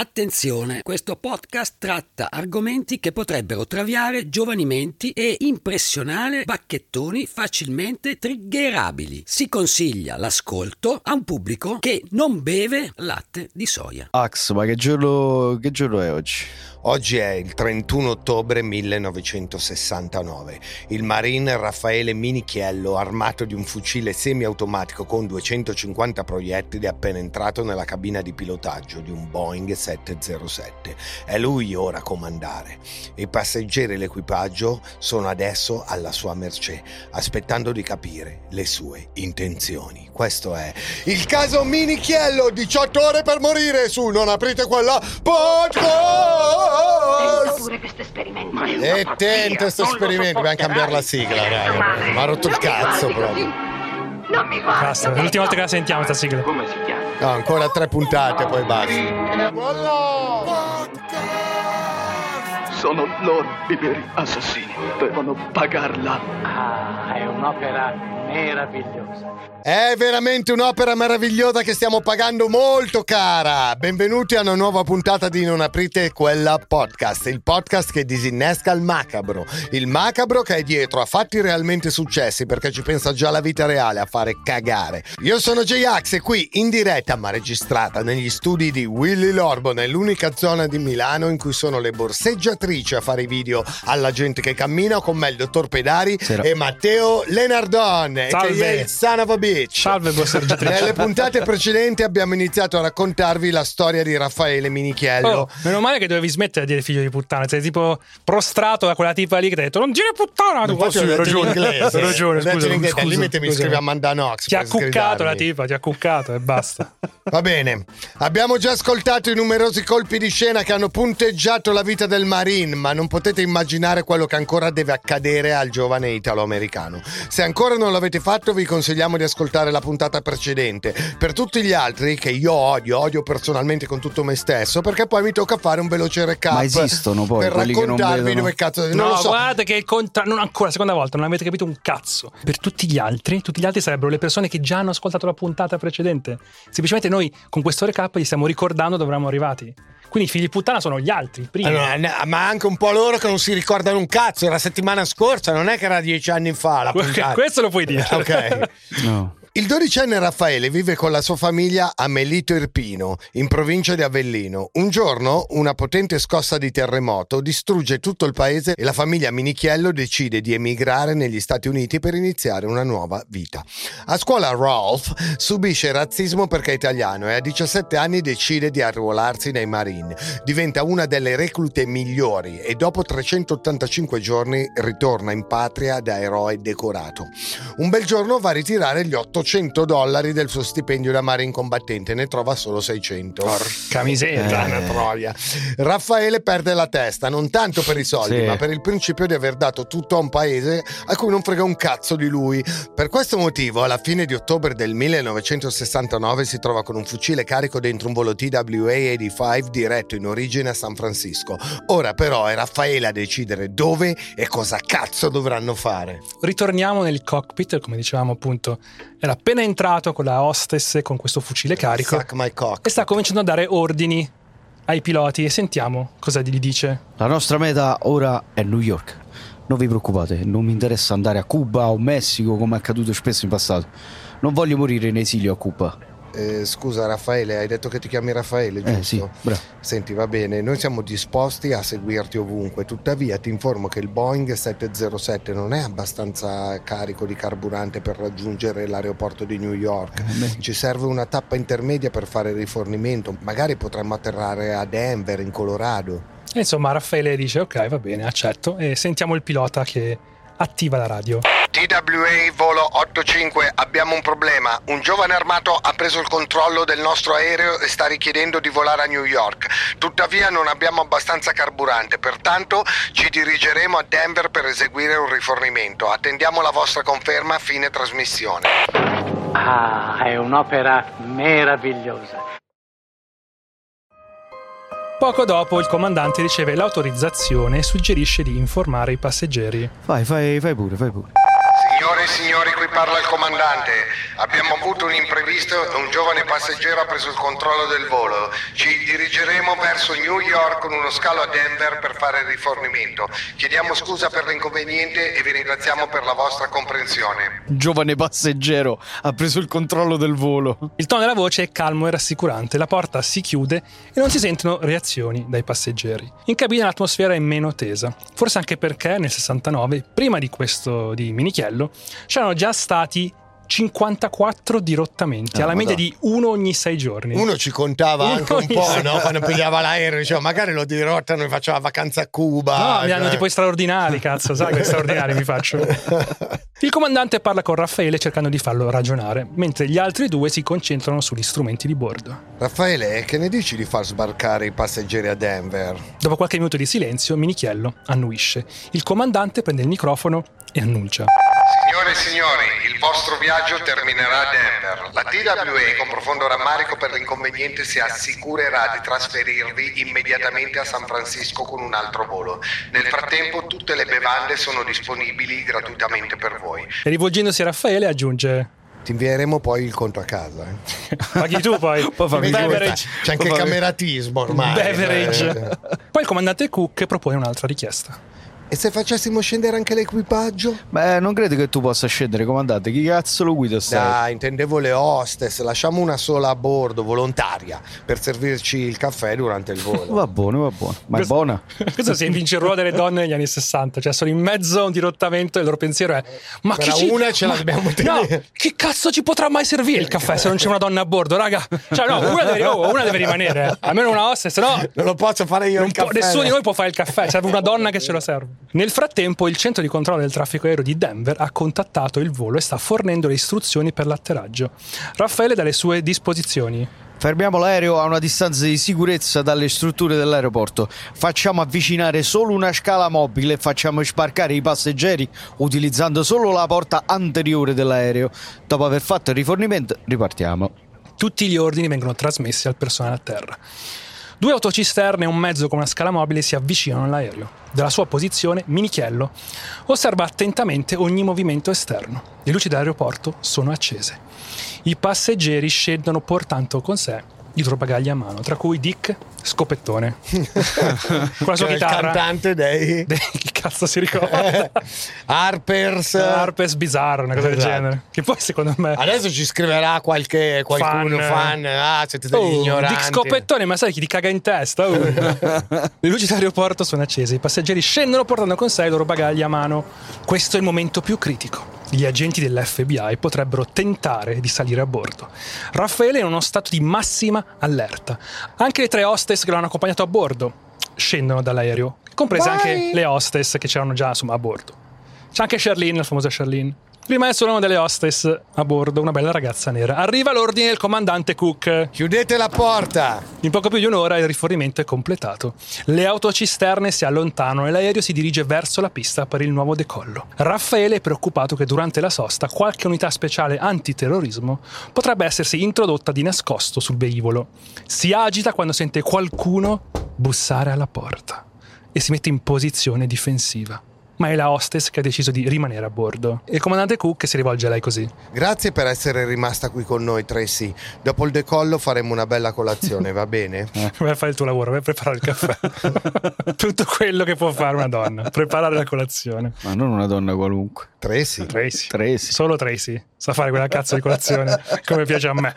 Attenzione, questo podcast tratta argomenti che potrebbero traviare giovani menti e impressionare bacchettoni facilmente triggerabili. Si consiglia l'ascolto a un pubblico che non beve latte di soia. Ax, ma che giorno è oggi? Oggi è il 31 ottobre 1969. Il marine Raffaele Minichiello, armato di un fucile semiautomatico con 250 proiettili, è appena entrato nella cabina di pilotaggio di un Boeing 707. È lui ora a comandare. I passeggeri e l'equipaggio sono adesso alla sua mercé, aspettando di capire le sue intenzioni. Questo è il caso Minichiello, 18 ore per morire su Non aprite quella podcast! E tenta questo esperimento, dobbiamo cambiare la sigla, ragazzi. Ma ha rotto il cazzo proprio. Non mi guarda. Basta, l'ultima volta che la sentiamo sta sigla. Come si chiama? No, ancora 3 puntate, poi basta. Sono loro i veri assassini. Devono pagarla. Ah, è un'opera meravigliosa. È veramente un'opera meravigliosa che stiamo pagando molto cara. Benvenuti a una nuova puntata di Non aprite quella podcast, il podcast che disinnesca il macabro che è dietro a fatti realmente successi, perché ci pensa già la vita reale a fare cagare. Io sono J-Ax e qui in diretta, ma registrata negli studi di Willy Lorbo, nell'unica zona di Milano in cui sono le borseggiatrici a fare i video alla gente che cammina, con me il dottor Pedari. Sera. E Matteo Lenardon. Salve. Salve, nelle puntate precedenti abbiamo iniziato a raccontarvi la storia di Raffaele Minichiello. Meno male che dovevi smettere di dire figlio di puttana. Sei tipo prostrato da quella tipa lì che ti ha detto non dire puttana. Tu posso dire ragione, scusa. Al limite mi scrive Amanda Knox. Ti ha cuccato la tipa, e basta. Va bene, abbiamo già ascoltato i numerosi colpi di scena che hanno punteggiato la vita del marine, ma non potete immaginare quello che ancora deve accadere al giovane italo-americano. Se ancora non l'avete fatto, vi consigliamo di ascoltare la puntata precedente. Per tutti gli altri, che io odio personalmente con tutto me stesso, perché poi mi tocca fare un veloce recap. Ma esistono poi per quelli raccontarvi che non vedono. Dove cazzo non lo so. Guardate che non ancora la seconda volta non avete capito un cazzo. Per tutti gli altri sarebbero le persone che già hanno ascoltato la puntata precedente. Semplicemente noi con questo recap gli stiamo ricordando dove eravamo arrivati. Quindi i figli di puttana sono gli altri, prima. Allora, ma anche un po' loro che non si ricordano un cazzo. Era la settimana scorsa, non è che era 10 anni fa la puntata. Questo lo puoi dire. Ok. No. Il 12enne Raffaele vive con la sua famiglia a Melito Irpino, in provincia di Avellino. Un giorno una potente scossa di terremoto distrugge tutto il paese e la famiglia Minichiello decide di emigrare negli Stati Uniti per iniziare una nuova vita. A scuola Rolf subisce razzismo perché è italiano e a 17 anni decide di arruolarsi nei Marine. Diventa una delle reclute migliori e dopo 385 giorni ritorna in patria da eroe decorato. Un bel giorno va a ritirare gli $800 del suo stipendio da marine combattente, ne trova solo 600. Porca miseria, una troia. Raffaele perde la testa, non tanto per i soldi, sì, ma per il principio di aver dato tutto a un paese a cui non frega un cazzo di lui. Per questo motivo, alla fine di ottobre del 1969 si trova con un fucile carico dentro un volo TWA-85 diretto in origine a San Francisco. Ora però è Raffaele a decidere dove e cosa cazzo dovranno fare. Ritorniamo nel cockpit, come dicevamo appunto. Era appena entrato con la hostess con questo fucile carico e sta cominciando a dare ordini ai piloti e sentiamo cosa gli dice. La nostra meta ora è New York. Non vi preoccupate, non mi interessa andare a Cuba o Messico come è accaduto spesso in passato. Non voglio morire in esilio a Cuba. Scusa Raffaele, hai detto che ti chiami Raffaele, giusto? Sì, bravo. Senti, va bene, noi siamo disposti a seguirti ovunque, tuttavia ti informo che il Boeing 707 non è abbastanza carico di carburante per raggiungere l'aeroporto di New York. Ci serve una tappa intermedia per fare rifornimento, magari potremmo atterrare a Denver in Colorado. E insomma Raffaele dice ok, va bene, accetto, e sentiamo il pilota che attiva la radio. TWA volo 85, abbiamo un problema. Un giovane armato ha preso il controllo del nostro aereo e sta richiedendo di volare a New York. Tuttavia non abbiamo abbastanza carburante, pertanto ci dirigeremo a Denver per eseguire un rifornimento. Attendiamo la vostra conferma a fine trasmissione. Ah, è un'opera meravigliosa. Poco dopo il comandante riceve l'autorizzazione e suggerisce di informare i passeggeri. Fai pure. Signore e signori, qui parla il comandante. Abbiamo avuto un imprevisto e un giovane passeggero ha preso il controllo del volo. Ci dirigeremo verso New York con uno scalo a Denver per fare il rifornimento. Chiediamo scusa per l'inconveniente e vi ringraziamo per la vostra comprensione. Giovane passeggero ha preso il controllo del volo. Il tono della voce è calmo e rassicurante. La porta si chiude e non si sentono reazioni dai passeggeri. In cabina l'atmosfera è meno tesa. Forse anche perché nel 69, prima di questo di Minichiello, c'erano già stati 54 dirottamenti, alla media di uno ogni 6 giorni. Uno ci contava anche un po', no? Quando pigliava l'aereo, diceva magari lo dirottano e faceva vacanza a Cuba. No, mi hanno tipo i straordinari, cazzo, sai che straordinari mi faccio. Il comandante parla con Raffaele cercando di farlo ragionare, mentre gli altri due si concentrano sugli strumenti di bordo. Raffaele, che ne dici di far sbarcare i passeggeri a Denver? Dopo qualche minuto di silenzio, Minichiello annuisce. Il comandante prende il microfono e annuncia. Signore e signori, il vostro viaggio terminerà a Denver. La TWA, con profondo rammarico per l'inconveniente, si assicurerà di trasferirvi immediatamente a San Francisco con un altro volo. Nel frattempo tutte le bevande sono disponibili gratuitamente per voi. E rivolgendosi a Raffaele aggiunge... Ti invieremo poi il conto a casa. Paghi tu poi. Beverage. C'è anche il cameratismo ormai. Beverage. Poi il comandante Cook propone un'altra richiesta. E se facessimo scendere anche l'equipaggio? Beh, non credo che tu possa scendere, comandante. Chi cazzo lo guida stai? Dai, intendevo le hostess. Lasciamo una sola a bordo, volontaria, per servirci il caffè durante il volo. Va buono, va buono. Ma questo, è buona. Questo si vince il ruolo delle donne negli anni 60. Cioè sono in mezzo a un dirottamento e il loro pensiero è... Ma chi ci... una ce la dobbiamo tenere. No, che cazzo ci potrà mai servire il caffè se non c'è una donna a bordo, raga? Cioè no, una deve rimanere. Almeno una hostess, no... Non lo posso fare io il caffè. Nessuno di noi può fare il caffè. Serve una donna che ce lo serve. Nel frattempo il centro di controllo del traffico aereo di Denver ha contattato il volo e sta fornendo le istruzioni per l'atterraggio. Raffaele dà le sue disposizioni. Fermiamo l'aereo a una distanza di sicurezza dalle strutture dell'aeroporto. Facciamo avvicinare solo una scala mobile e facciamo sbarcare i passeggeri utilizzando solo la porta anteriore dell'aereo. Dopo aver fatto il rifornimento ripartiamo. Tutti gli ordini vengono trasmessi al personale a terra. 2 autocisterne e un mezzo con una scala mobile si avvicinano all'aereo. Dalla sua posizione, Minichiello osserva attentamente ogni movimento esterno. Le luci dell'aeroporto sono accese. I passeggeri scendono portando con sé i loro bagagli a mano, tra cui Dick Scopettone. Con la sua chitarra. Il cantante dei... Che cazzo si ricorda? Harpers. Harpers bizzarro, una cosa del genere. Che poi secondo me... Adesso ci scriverà qualcuno fan. Ah, siete degli ignoranti. Dick Scopettone, ma sai chi ti caga in testa? Le luci dell'aeroporto sono accese. I passeggeri scendono portando con sé i loro bagagli a mano. Questo è il momento più critico. Gli agenti dell'FBI potrebbero tentare di salire a bordo. Raffaele è in uno stato di massima allerta. Anche le 3 hostess che l'hanno accompagnato a bordo scendono dall'aereo, comprese anche le hostess che c'erano già insomma a bordo. C'è anche Charlene, la famosa Charlene. Rimane solo una delle hostess a bordo, una bella ragazza nera. Arriva l'ordine del comandante Cook. Chiudete la porta! In poco più di un'ora il rifornimento è completato. Le autocisterne si allontanano e l'aereo si dirige verso la pista per il nuovo decollo. Raffaele è preoccupato che durante la sosta qualche unità speciale antiterrorismo potrebbe essersi introdotta di nascosto sul velivolo. Si agita quando sente qualcuno bussare alla porta e si mette in posizione difensiva. Ma è la hostess che ha deciso di rimanere a bordo. E il comandante Cook si rivolge a lei così. Grazie per essere rimasta qui con noi, Tracy. Dopo il decollo faremo una bella colazione, va bene? Vai a fare il tuo lavoro, vai a preparare il caffè. Tutto quello che può fare una donna, preparare la colazione. Ma non una donna qualunque. Tracy. Solo Tracy sa fare quella cazzo di colazione come piace a me.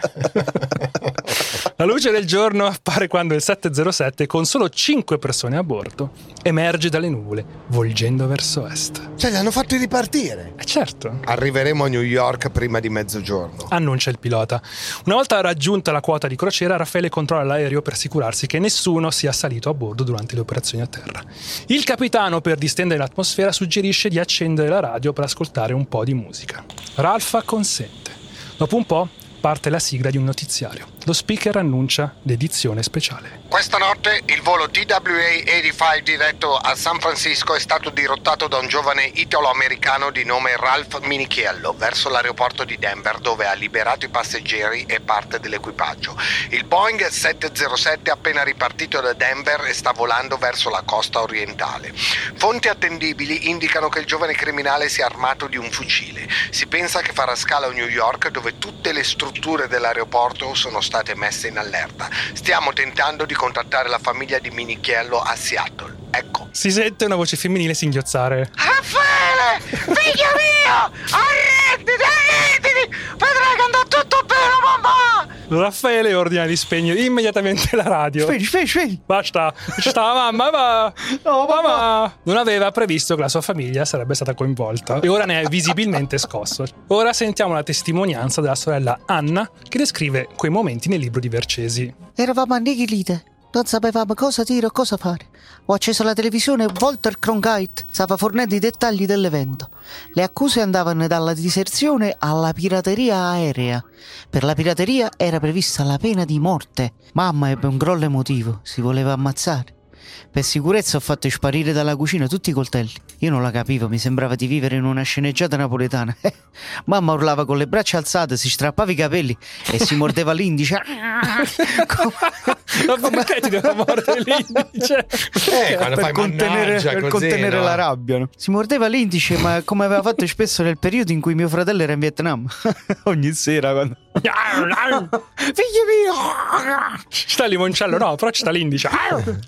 La luce del giorno appare quando il 707, con solo 5 persone a bordo, emerge dalle nuvole, volgendo verso est. Cioè, li hanno fatti ripartire? Certo. Arriveremo a New York prima di mezzogiorno, annuncia il pilota. Una volta raggiunta la quota di crociera, Raffaele controlla l'aereo per assicurarsi che nessuno sia salito a bordo durante le operazioni a terra. Il capitano, per distendere l'atmosfera, suggerisce di accendere la radio per ascoltare un po' di musica. Ralph consente. Dopo un po' parte la sigla di un notiziario. Lo speaker annuncia l'edizione speciale. Questa notte il volo TWA 85 diretto a San Francisco è stato dirottato da un giovane italo-americano di nome Ralph Minichiello verso l'aeroporto di Denver, dove ha liberato i passeggeri e parte dell'equipaggio. Il Boeing 707 appena ripartito da Denver e sta volando verso la costa orientale. Fonti attendibili indicano che il giovane criminale sia armato di un fucile. Si pensa che farà scala a New York, dove tutte le strutture dell'aeroporto sono state messe in allerta. Stiamo tentando di contattare la famiglia di Minichiello a Seattle. Ecco. Si sente una voce femminile singhiozzare. Raffaele, figlio mio, arrettiti, vedrai che andrà tutto bene, mamma. Raffaele ordina di spegnere immediatamente la radio. Spegni. Basta, stava mamma, va. No, mamma. Non aveva previsto che la sua famiglia sarebbe stata coinvolta e ora ne è visibilmente scosso. Ora sentiamo la testimonianza della sorella Anna, che descrive quei momenti nel libro di Vercesi. Eravamo annichilite. Non sapevamo cosa dire o cosa fare. Ho acceso la televisione e Walter Cronkite stava fornendo i dettagli dell'evento. Le accuse andavano dalla diserzione alla pirateria aerea. Per la pirateria era prevista la pena di morte. Mamma ebbe un grollo emotivo, si voleva ammazzare. Per sicurezza ho fatto sparire dalla cucina tutti i coltelli. Io non la capivo, mi sembrava di vivere in una sceneggiata napoletana. Mamma urlava con le braccia alzate, si strappava i capelli e si mordeva l'indice. Ma perché ti devo mordere l'indice? Per contenere la rabbia, no? Si mordeva l'indice, ma come aveva fatto spesso nel periodo in cui mio fratello era in Vietnam. Ogni sera quando... Figlio mio! Sta il limoncello, no, però c'è l'indice.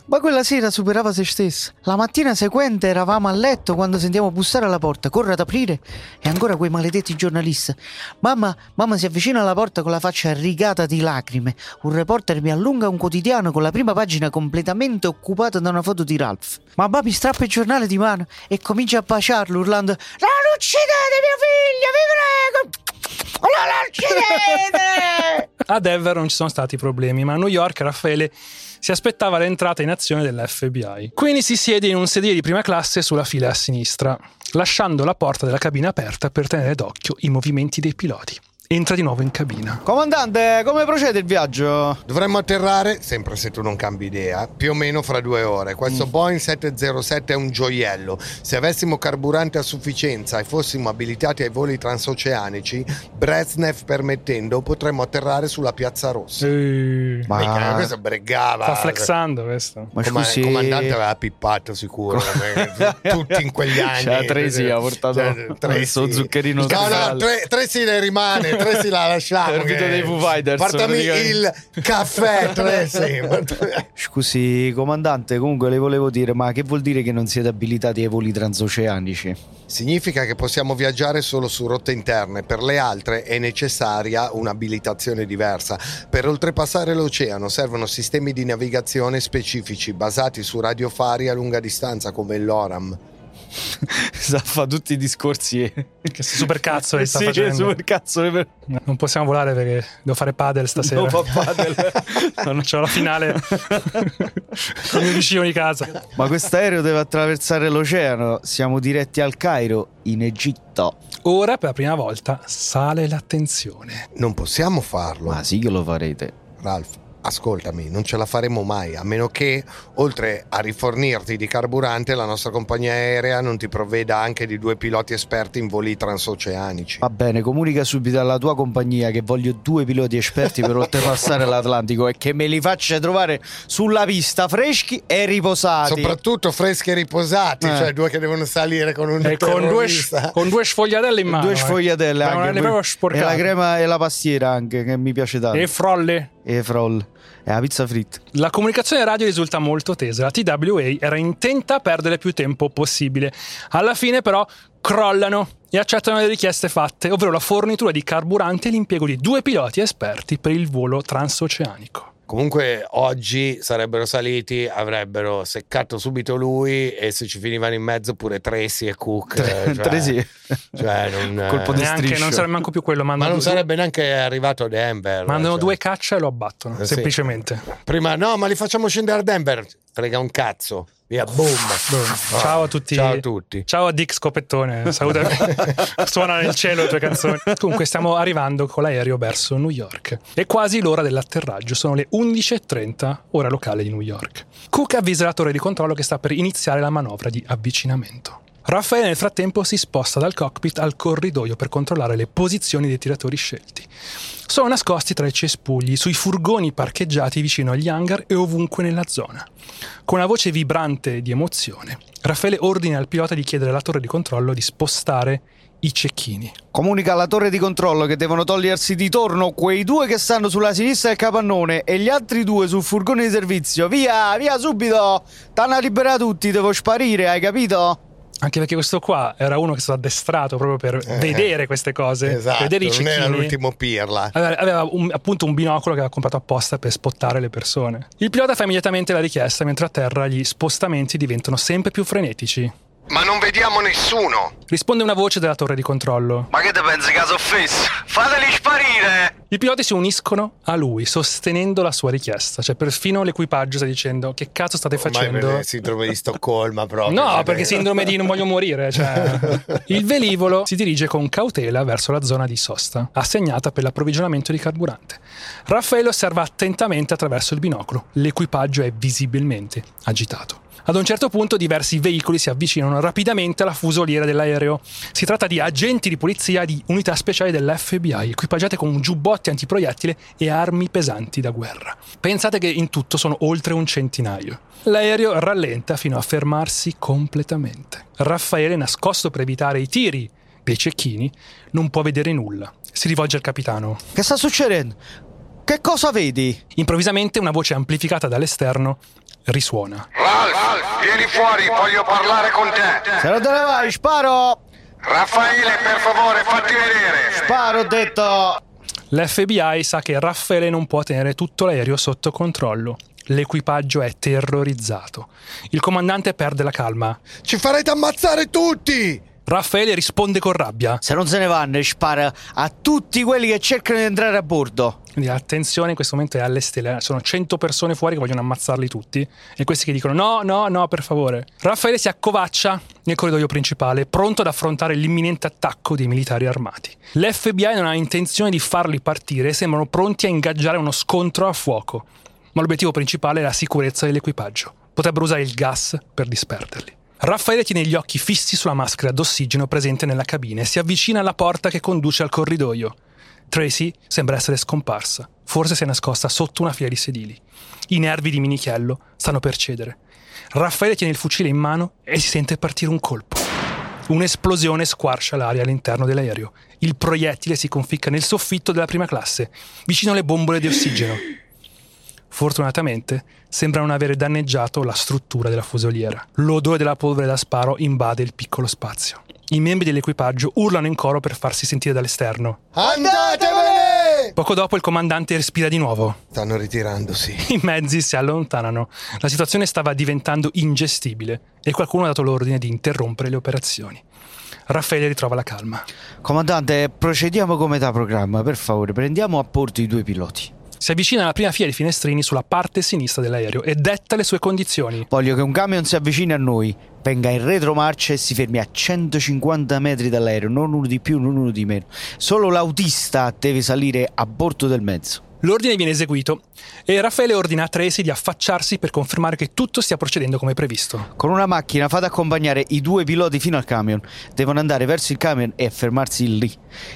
Ma quella sera superava se stessa. La mattina seguente eravamo a letto quando sentiamo bussare alla porta. Corre ad aprire e ancora quei maledetti giornalisti. Mamma si avvicina alla porta con la faccia rigata di lacrime. Un reporter mi allunga un quotidiano con la prima pagina completamente occupata da una foto di Ralph. Mamma mi strappa il giornale di mano e comincia a baciarlo urlando: non uccidete mio figlio, vi prego! A Denver non ci sono stati problemi, ma a New York Raffaele si aspettava l'entrata in azione dell'FBI. Quindi si siede in un sedile di prima classe sulla fila a sinistra, lasciando la porta della cabina aperta per tenere d'occhio i movimenti dei piloti. Entra di nuovo in cabina. Comandante, come procede il viaggio? Dovremmo atterrare, sempre se tu non cambi idea, più o meno fra 2 ore. Questo Boeing 707 è un gioiello. Se avessimo carburante a sufficienza e fossimo abilitati ai voli transoceanici, Brezhnev permettendo, potremmo atterrare sulla Piazza Rossa. Ma questo bregava. Sta flexando questo. Ma scusi... Il comandante aveva pippato sicuro. Tutti in quegli anni. Cioè, Tracy ha portato il suo zuccherino. No, Tracy ne rimane. Tracy l'ha lasciato. Portami il caffè, Tracy. Scusi, comandante, comunque le volevo dire, ma che vuol dire che non siete abilitati ai voli transoceanici? Significa che possiamo viaggiare solo su rotte interne. Per le altre è necessaria un'abilitazione diversa. Per oltrepassare l'oceano servono sistemi di navigazione specifici basati su radiofari a lunga distanza come il Loran. Fa tutti i discorsi che supercazzole sta facendo. Supercazzole. Non possiamo volare perché devo fare padel stasera. Non fa padel. Non c'ho la finale con il vicino di casa. Ma quest'aereo deve attraversare l'oceano. Siamo diretti al Cairo, in Egitto. Ora per la prima volta sale l'attenzione. Non possiamo farlo. Ma sì che lo farete, Ralph. Ascoltami, non ce la faremo mai, a meno che, oltre a rifornirti di carburante, la nostra compagnia aerea non ti provveda anche di 2 piloti esperti in voli transoceanici. Va bene, comunica subito alla tua compagnia che voglio 2 piloti esperti per oltrepassare l'Atlantico e che me li faccia trovare sulla pista freschi e riposati. Soprattutto freschi e riposati, cioè 2 che devono salire con un e con due sfogliatelle in mano. 2 sfogliatelle anche. E la crema e la pastiera anche, che mi piace tanto. E frolle. E la pizza fritta. La comunicazione radio risulta molto tesa. La TWA era intenta a perdere più tempo possibile. Alla fine però crollano e accettano le richieste fatte, ovvero la fornitura di carburante e l'impiego di 2 piloti esperti per il volo transoceanico. Comunque oggi sarebbero saliti, avrebbero seccato subito lui e se ci finivano in mezzo pure Tracy e Cook. Tracy. Cioè non, colpo di striscio. Non sarebbe manco più quello. Ma non sarebbe neanche arrivato a Denver. Mandano 2 caccia e lo abbattono, semplicemente. Prima, no, ma li facciamo scendere a Denver. frega un cazzo. Via, boom. Oh. Ciao a tutti. Ciao a tutti. Ciao a Dick Scopettone. Saluta. Suona nel cielo le tue canzoni. Comunque stiamo arrivando con l'aereo verso New York. È quasi l'ora dell'atterraggio. Sono le 11:30 ora locale di New York. Cook avvisa l'attore di controllo che sta per iniziare la manovra di avvicinamento. Raffaele nel frattempo si sposta dal cockpit al corridoio per controllare le posizioni dei tiratori scelti. Sono nascosti tra i cespugli, sui furgoni parcheggiati vicino agli hangar e ovunque nella zona. Con una voce vibrante di emozione, Raffaele ordina al pilota di chiedere alla torre di controllo di spostare i cecchini. Comunica alla torre di controllo che devono togliersi di torno quei due che stanno sulla sinistra del capannone e gli altri due sul furgone di servizio. Via, via subito! T'hanno liberato tutti, devo sparire, hai capito? Anche perché questo qua era uno che è stato addestrato proprio per vedere queste cose, esatto, vedere i cecchini. Non era l'ultimo pirla. Aveva appunto un binocolo che aveva comprato apposta per spottare le persone. Il pilota fa immediatamente la richiesta, mentre a terra gli spostamenti diventano sempre più frenetici. Ma non vediamo nessuno! Risponde una voce della torre di controllo. Ma che te pensi che so fisso? Fateli sparire! I piloti si uniscono a lui, sostenendo la sua richiesta. Cioè, perfino l'equipaggio sta dicendo: che cazzo state facendo? Ma sindrome di Stoccolma proprio. No, perché sindrome di non voglio morire, cioè. Il velivolo si dirige con cautela verso la zona di sosta, assegnata per l'approvvigionamento di carburante. Raffaele osserva attentamente attraverso il binocolo. L'equipaggio è visibilmente agitato. Ad un certo punto diversi veicoli si avvicinano rapidamente alla fusoliera dell'aereo. Si tratta di agenti di polizia di unità speciali dell'FBI, equipaggiate con giubbotti antiproiettile e armi pesanti da guerra. Pensate che in tutto sono oltre un centinaio. L'aereo rallenta fino a fermarsi completamente. Raffaele, nascosto per evitare i tiri dei cecchini, non può vedere nulla. Si rivolge al capitano. Che sta succedendo? Che cosa vedi? Improvvisamente una voce amplificata dall'esterno risuona. Ralph, vieni fuori, voglio parlare con te. Se non te ne vai, sparo! Raffaele, per favore, fatti vedere. Sparo, ho detto! L'FBI sa che Raffaele non può tenere tutto l'aereo sotto controllo. L'equipaggio è terrorizzato. Il comandante perde la calma. Ci farete ammazzare tutti! Raffaele risponde con rabbia. Se non se ne vanno, spara a tutti quelli che cercano di entrare a bordo. Quindi attenzione, in questo momento è alle stelle. Sono 100 persone fuori che vogliono ammazzarli tutti. E questi che dicono no, no, no, per favore. Raffaele si accovaccia nel corridoio principale, pronto ad affrontare l'imminente attacco dei militari armati. L'FBI non ha intenzione di farli partire e sembrano pronti a ingaggiare uno scontro a fuoco. Ma l'obiettivo principale è la sicurezza dell'equipaggio. Potrebbero usare il gas per disperderli. Raffaele tiene gli occhi fissi sulla maschera d'ossigeno presente nella cabina e si avvicina alla porta che conduce al corridoio. Tracy sembra essere scomparsa, forse si è nascosta sotto una fila di sedili. I nervi di Minichiello stanno per cedere. Raffaele tiene il fucile in mano e si sente partire un colpo. Un'esplosione squarcia l'aria all'interno dell'aereo. Il proiettile si conficca nel soffitto della prima classe, vicino alle bombole di ossigeno. Fortunatamente sembra non avere danneggiato la struttura della fusoliera. L'odore della polvere da sparo invade il piccolo spazio. I membri dell'equipaggio urlano in coro per farsi sentire dall'esterno. Andatevene! Poco dopo il comandante respira di nuovo. Stanno ritirandosi. I mezzi si allontanano. La situazione stava diventando ingestibile e qualcuno ha dato l'ordine di interrompere le operazioni. Raffaele ritrova la calma. Comandante, procediamo come da programma, per favore. Prendiamo a porto i due piloti. Si avvicina alla prima fila di finestrini sulla parte sinistra dell'aereo e detta le sue condizioni. Voglio che un camion si avvicini a noi, venga in retromarcia e si fermi a 150 metri dall'aereo, non uno di più, non uno di meno. Solo l'autista deve salire a bordo del mezzo. L'ordine viene eseguito e Raffaele ordina a Tracy di affacciarsi per confermare che tutto stia procedendo come previsto. Con una macchina fate accompagnare i due piloti fino al camion. Devono andare verso il camion e fermarsi lì.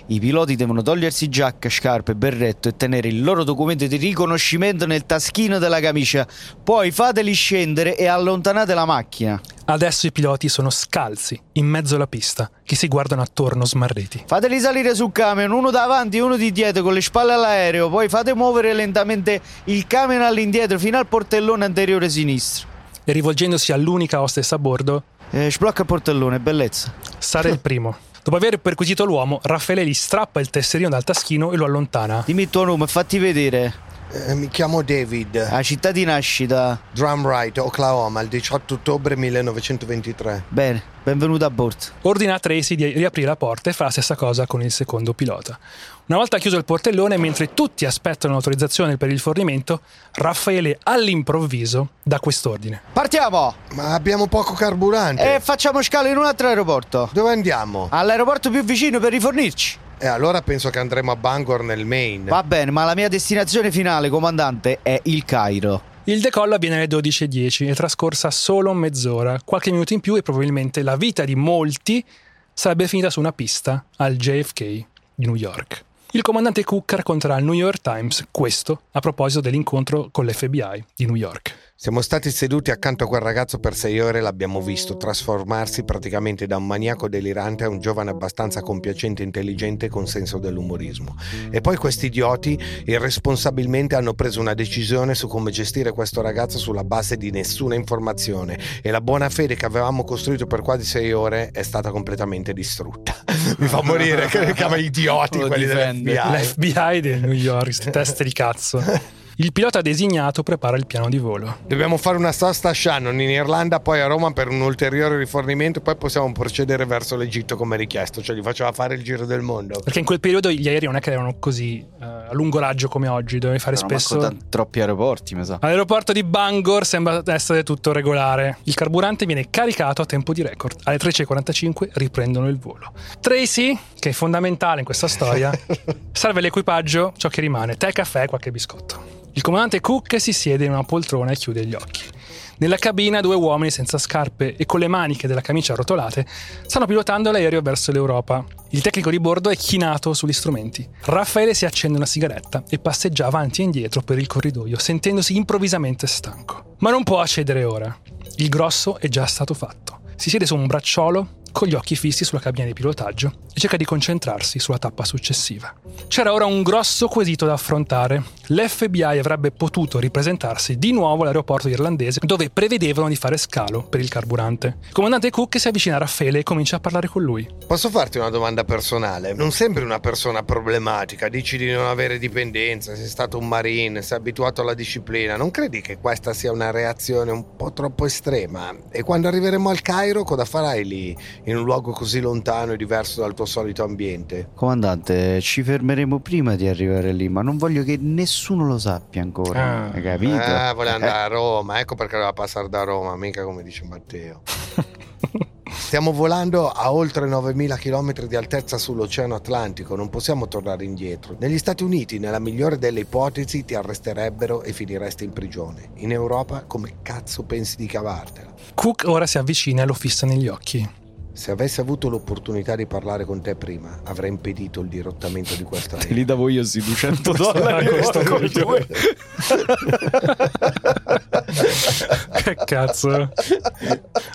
I piloti devono togliersi giacca, scarpe, berretto e tenere il loro documento di riconoscimento nel taschino della camicia. Poi fateli scendere e allontanate la macchina. Adesso i piloti sono scalzi in mezzo alla pista, che si guardano attorno smarriti. Fateli salire sul camion, uno davanti e uno di dietro, con le spalle all'aereo. Poi fate muovere lentamente il camion all'indietro fino al portellone anteriore sinistro. E rivolgendosi all'unica hostess a bordo, sblocca il portellone, bellezza. Sarà il primo. Dopo aver perquisito l'uomo, Raffaele gli strappa il tesserino dal taschino e lo allontana. Dimmi il tuo nome, fatti vedere. Mi chiamo David. La città di nascita? Drum Wright, Oklahoma, il 18 ottobre 1923. Bene, benvenuto a bordo. Ordina a Tracy di riaprire la porta e fa la stessa cosa con il secondo pilota. Una volta chiuso il portellone, mentre tutti aspettano l'autorizzazione per il fornimento, Raffaele all'improvviso dà quest'ordine. Partiamo! Ma abbiamo poco carburante. E facciamo scalo in un altro aeroporto. Dove andiamo? All'aeroporto più vicino per rifornirci. E allora penso che andremo a Bangor nel Maine. Va bene, ma la mia destinazione finale, comandante, è il Cairo. Il decollo avviene alle 12:10, è trascorsa solo mezz'ora, qualche minuto in più e probabilmente la vita di molti sarebbe finita su una pista al JFK di New York. Il comandante Cook racconterà al New York Times questo a proposito dell'incontro con l'FBI di New York. Siamo stati seduti accanto a quel ragazzo per 6 ore e l'abbiamo visto trasformarsi praticamente da un maniaco delirante a un giovane abbastanza compiacente e intelligente con senso dell'umorismo. E poi questi idioti irresponsabilmente hanno preso una decisione su come gestire questo ragazzo sulla base di nessuna informazione e la buona fede che avevamo costruito per quasi 6 ore è stata completamente distrutta. Mi fa morire che chiama idioti quelli dell'FBI. L'FBI del New York, teste di cazzo. Il pilota designato prepara il piano di volo. Dobbiamo fare una sosta a Shannon in Irlanda, poi a Roma per un ulteriore rifornimento, poi possiamo procedere verso l'Egitto come richiesto, cioè gli faceva fare il giro del mondo. Perché in quel periodo gli aerei non è che erano così a lungo raggio come oggi, dovevi fare spesso troppi aeroporti, mi sa. All'aeroporto di Bangor sembra essere tutto regolare. Il carburante viene caricato a tempo di record. Alle 13:45 riprendono il volo. Tracy, che è fondamentale in questa storia, salva l'equipaggio, ciò che rimane, tè, caffè e qualche biscotto. Il comandante Cook si siede in una poltrona e chiude gli occhi. Nella cabina 2 uomini senza scarpe e con le maniche della camicia arrotolate stanno pilotando l'aereo verso l'Europa. Il tecnico di bordo è chinato sugli strumenti. Raffaele si accende una sigaretta e passeggia avanti e indietro per il corridoio, sentendosi improvvisamente stanco. Ma non può accedere ora. Il grosso è già stato fatto. Si siede su un bracciolo con gli occhi fissi sulla cabina di pilotaggio e cerca di concentrarsi sulla tappa successiva. C'era ora un grosso quesito da affrontare. L'FBI avrebbe potuto ripresentarsi di nuovo all'aeroporto irlandese dove prevedevano di fare scalo per il carburante. Il comandante Cook si avvicina a Raffaele e comincia a parlare con lui. Posso farti una domanda personale? Non sembri una persona problematica, dici di non avere dipendenza, sei stato un marine, sei abituato alla disciplina. Non credi che questa sia una reazione un po' troppo estrema? E quando arriveremo al Cairo cosa farai lì? In un luogo così lontano e diverso dal tuo solito ambiente. Comandante, ci fermeremo prima di arrivare lì, ma non voglio che nessuno lo sappia ancora. Hai capito? Vuole andare a Roma, ecco perché doveva passare da Roma, mica come dice Matteo. Stiamo volando a oltre 9.000 km di altezza sull'Oceano Atlantico, non possiamo tornare indietro. Negli Stati Uniti, nella migliore delle ipotesi, ti arresterebbero e finiresti in prigione. In Europa, come cazzo pensi di cavartela? Cook ora si avvicina e lo fissa negli occhi. Se avessi avuto l'opportunità di parlare con te prima, avrei impedito il dirottamento di questa linea. Te li davo io sì, $200 questo. Che cazzo.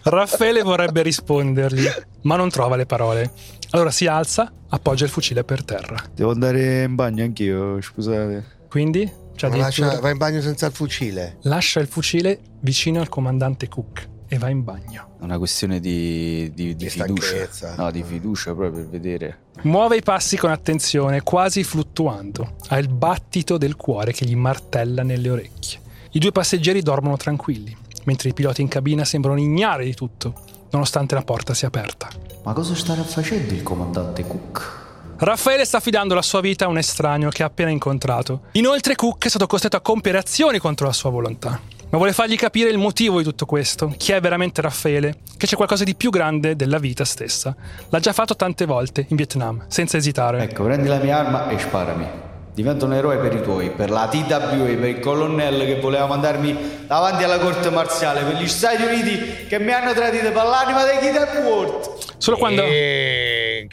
Raffaele vorrebbe rispondergli, ma non trova le parole. Allora si alza, appoggia il fucile per terra. Devo andare in bagno anch'io, scusate. Quindi? Vai in bagno senza il fucile. Lascia il fucile vicino al comandante Cook e va in bagno. È una questione di fiducia. No, di fiducia proprio per vedere. Muove i passi con attenzione, quasi fluttuando. Ha il battito del cuore che gli martella nelle orecchie. I 2 passeggeri dormono tranquilli, mentre i piloti in cabina sembrano ignari di tutto, nonostante la porta sia aperta. Ma cosa starà facendo il comandante Cook? Raffaele sta affidando la sua vita a un estraneo che ha appena incontrato. Inoltre Cook è stato costretto a compiere azioni contro la sua volontà. Ma vuole fargli capire il motivo di tutto questo, chi è veramente Raffaele, che c'è qualcosa di più grande della vita stessa. L'ha già fatto tante volte in Vietnam, senza esitare. Ecco, prendi la mia arma e sparami. Divento un eroe per i tuoi, per la TWA, per il colonnello che voleva mandarmi davanti alla corte marziale, per gli Stati Uniti che mi hanno tradito per l'anima dei Kid World. Solo quando...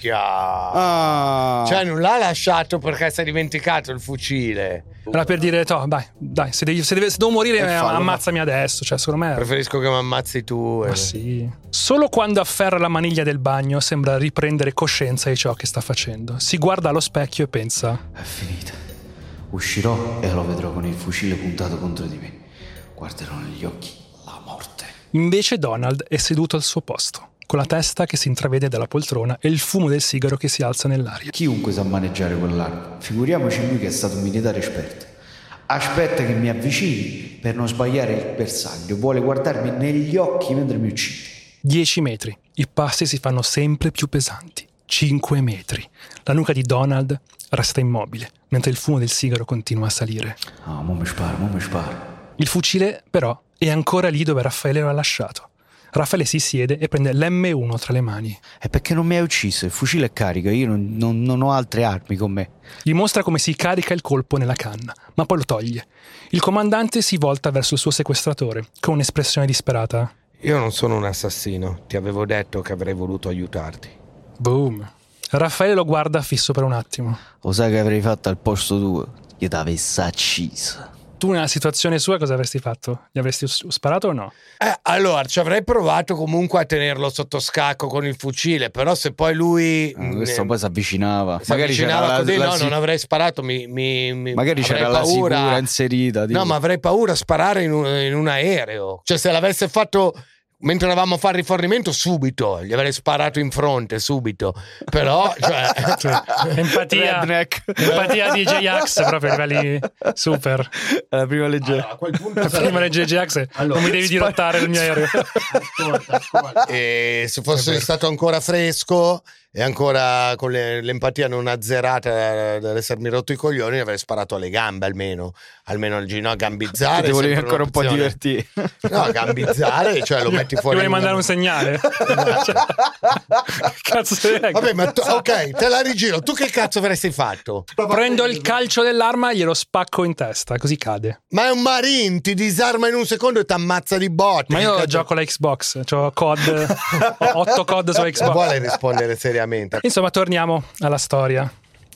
Cioè non l'ha lasciato perché si è dimenticato il fucile. Allora per dire dai se devo morire ammazzami adesso, cioè secondo me preferisco che mi ammazzi tu. Ma sì. Solo quando afferra la maniglia del bagno sembra riprendere coscienza di ciò che sta facendo. Si guarda allo specchio e pensa: è finita. Uscirò e lo vedrò con il fucile puntato contro di me. Guarderò negli occhi la morte. Invece Donald è seduto al suo posto, con la testa che si intravede dalla poltrona e il fumo del sigaro che si alza nell'aria. Chiunque sa maneggiare quell'arma, figuriamoci lui che è stato un militare esperto. aspetta che mi avvicini per non sbagliare il bersaglio, vuole guardarmi negli occhi mentre mi uccide. 10 metri, i passi si fanno sempre più pesanti. 5 metri. La nuca di Donald resta immobile, mentre il fumo del sigaro continua a salire. Ah, mo mi sparo, mo mi sparo. Il fucile, però, è ancora lì dove Raffaele lo ha lasciato. Raffaele si siede e prende l'M1 tra le mani. È perché non mi hai ucciso, il fucile è carico, io non ho altre armi con me. Gli mostra come si carica il colpo nella canna, ma poi lo toglie. Il comandante si volta verso il suo sequestratore, con un'espressione disperata. Io non sono un assassino, ti avevo detto che avrei voluto aiutarti. Boom. Raffaele lo guarda fisso per un attimo. Lo sai che avrei fatto al posto tuo? Io t'avessi acciso. Tu nella situazione sua cosa avresti fatto? Gli avresti sparato o no? Allora, ci avrei provato comunque a tenerlo sotto scacco con il fucile, però se poi lui... questo poi si avvicinava. Non avrei sparato, magari c'era paura. La sicura inserita. Tipo. No, ma avrei paura a sparare in un aereo. Cioè, se l'avesse fatto... Mentre eravamo a fare rifornimento, subito gli avrei sparato in fronte, subito. Però, cioè empatia di J-Ax, proprio a livelli super. La prima legge. Allora, a quel punto prima legge J-Ax, allora, non mi devi dirottare il mio aereo. Ascolta. E se fosse stato ancora fresco e ancora con l'empatia non azzerata dall'essermi rotto i coglioni, avrei sparato alle gambe almeno al ginocchio, a gambizzare. Ti volevi ancora un po' divertire. No, a gambizzare, cioè lo metti fuori. Ti volevi mandare un segnale. Cazzo, vabbè, ma ok, te la rigiro. Tu che cazzo avresti fatto? Prendo il calcio dell'arma e glielo spacco in testa, così cade. Ma è un marine, ti disarma in un secondo e ti ammazza di botte. Ma io gioco la Xbox, c'ho COD, ho 8 COD su Xbox. Vuole rispondere seriamente? Insomma, torniamo alla storia.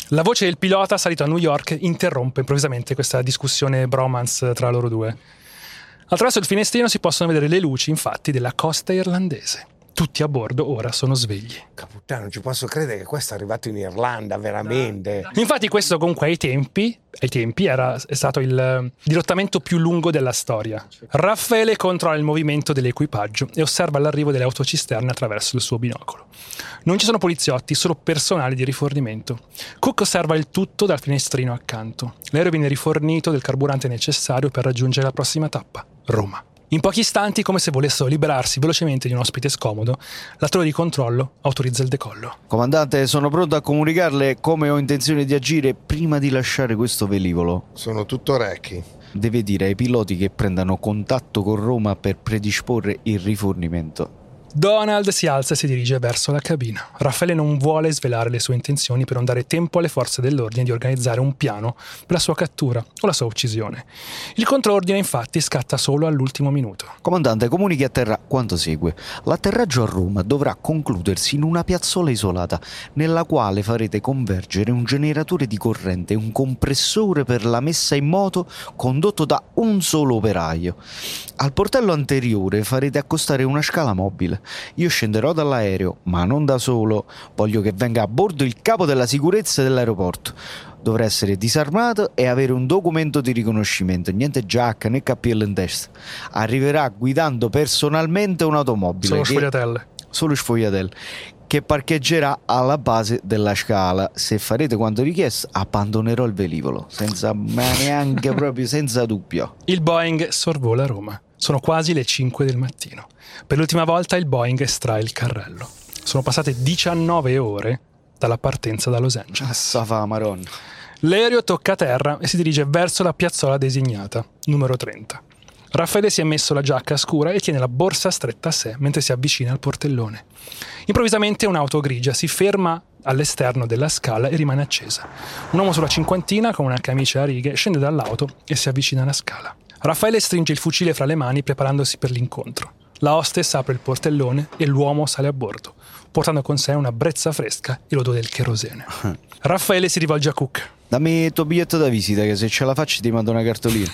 La voce del pilota salito a New York interrompe improvvisamente questa discussione bromance tra loro due. Attraverso il finestrino si possono vedere le luci, infatti, della costa irlandese. Tutti a bordo ora sono svegli. Caputtano, non ci posso credere che questo è arrivato in Irlanda, veramente. No. Infatti questo comunque ai tempi è stato il dirottamento più lungo della storia. Raffaele controlla il movimento dell'equipaggio e osserva l'arrivo delle autocisterne attraverso il suo binocolo. Non ci sono poliziotti, solo personale di rifornimento. Cook osserva il tutto dal finestrino accanto. L'aereo viene rifornito del carburante necessario per raggiungere la prossima tappa, Roma. In pochi istanti, come se volessero liberarsi velocemente di un ospite scomodo, la torre di controllo autorizza il decollo. Comandante, sono pronto a comunicarle come ho intenzione di agire prima di lasciare questo velivolo. Sono tutto orecchi. Deve dire ai piloti che prendano contatto con Roma per predisporre il rifornimento. Donald si alza e si dirige verso la cabina. Raffaele non vuole svelare le sue intenzioni per non dare tempo alle forze dell'ordine di organizzare un piano per la sua cattura o la sua uccisione. Il controordine, infatti, scatta solo all'ultimo minuto. Comandante, comunichi a terra quanto segue. L'atterraggio a Roma dovrà concludersi in una piazzola isolata, nella quale farete convergere un generatore di corrente e un compressore per la messa in moto condotto da un solo operaio. Al portello anteriore farete accostare una scala mobile. Io scenderò dall'aereo, ma non da solo. Voglio che venga a bordo il capo della sicurezza dell'aeroporto. Dovrà essere disarmato e avere un documento di riconoscimento, niente giacca né cappello in testa. Arriverà guidando personalmente un'automobile. Solo sfogliatelle. Che parcheggerà alla base della scala. Se farete quanto richiesto, abbandonerò il velivolo, senza dubbio. Il Boeing sorvola Roma. Sono quasi le 5 del mattino. Per l'ultima volta il Boeing estrae il carrello. Sono passate 19 ore dalla partenza da Los Angeles. L'aereo tocca terra e si dirige verso la piazzola designata, numero 30. Raffaele si è messo la giacca scura e tiene la borsa stretta a sé mentre si avvicina al portellone. Improvvisamente un'auto grigia si ferma all'esterno della scala e rimane accesa. Un uomo sulla cinquantina con una camicia a righe scende dall'auto e si avvicina alla scala. Raffaele stringe il fucile fra le mani preparandosi per l'incontro. La hostess apre il portellone e l'uomo sale a bordo, portando con sé una brezza fresca e l'odore del cherosene. Raffaele si rivolge a Cook. Dammi il tuo biglietto da visita, che se ce la faccio ti mando una cartolina.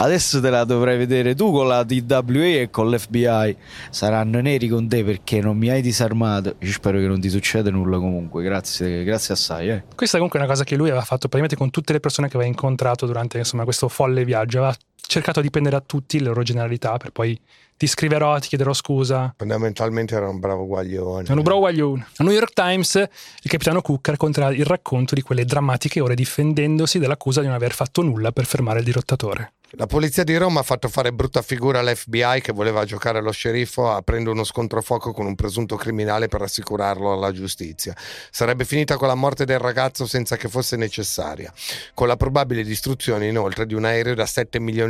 Adesso te la dovrai vedere tu con la TWA e con l'FBI. Saranno neri con te perché non mi hai disarmato. Io spero che non ti succeda nulla comunque. Grazie, grazie assai, eh. Questa comunque è una cosa che lui aveva fatto praticamente con tutte le persone che aveva incontrato durante, insomma, questo folle viaggio. Aveva cercato di prendere a tutti le loro generalità per poi... ti scriverò, ti chiederò scusa. Fondamentalmente era un bravo guaglione. Era un bravo guaglione. Al New York Times il capitano Cook racconterà il racconto di quelle drammatiche ore difendendosi dall'accusa di non aver fatto nulla per fermare il dirottatore. La polizia di Roma ha fatto fare brutta figura all'FBI che voleva giocare allo sceriffo aprendo uno scontrofuoco con un presunto criminale per assicurarlo alla giustizia. Sarebbe finita con la morte del ragazzo senza che fosse necessaria, con la probabile distruzione inoltre di un aereo da $7 milioni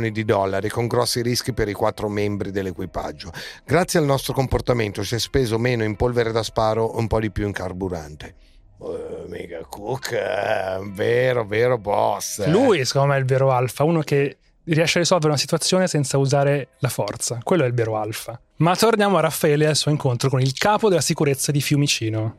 con grossi rischi per i 4 membri dell'equipaggio. Grazie al nostro comportamento si è speso meno in polvere da sparo, un po' di più in carburante. Mega Cook è un vero boss. Lui secondo me è il vero alfa, uno che riesce a risolvere una situazione senza usare la forza. Quello è il vero alfa. Ma torniamo a Raffaele e al suo incontro con il capo della sicurezza di Fiumicino.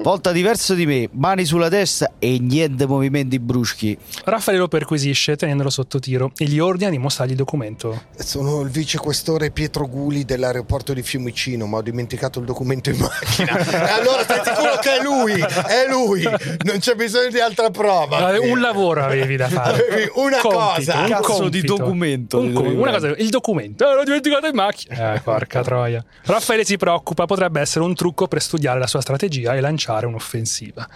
Volta diverso di me, mani sulla testa e niente movimenti bruschi. Raffaele lo perquisisce tenendolo sotto tiro e gli ordina di mostrargli il documento. Sono il vicequestore Pietro Gulì dell'aeroporto di Fiumicino, ma ho dimenticato il documento in macchina. Allora stai sicuro che è lui? È lui, non c'è bisogno di altra prova. Un lavoro avevi da fare. Avevi una compito, cosa, un cazzo di documento, una cosa, il documento. L'ho dimenticato in macchina. Porca troia. Raffaele si preoccupa, potrebbe essere un trucco per studiare la sua strategia e lanciare un'offensiva.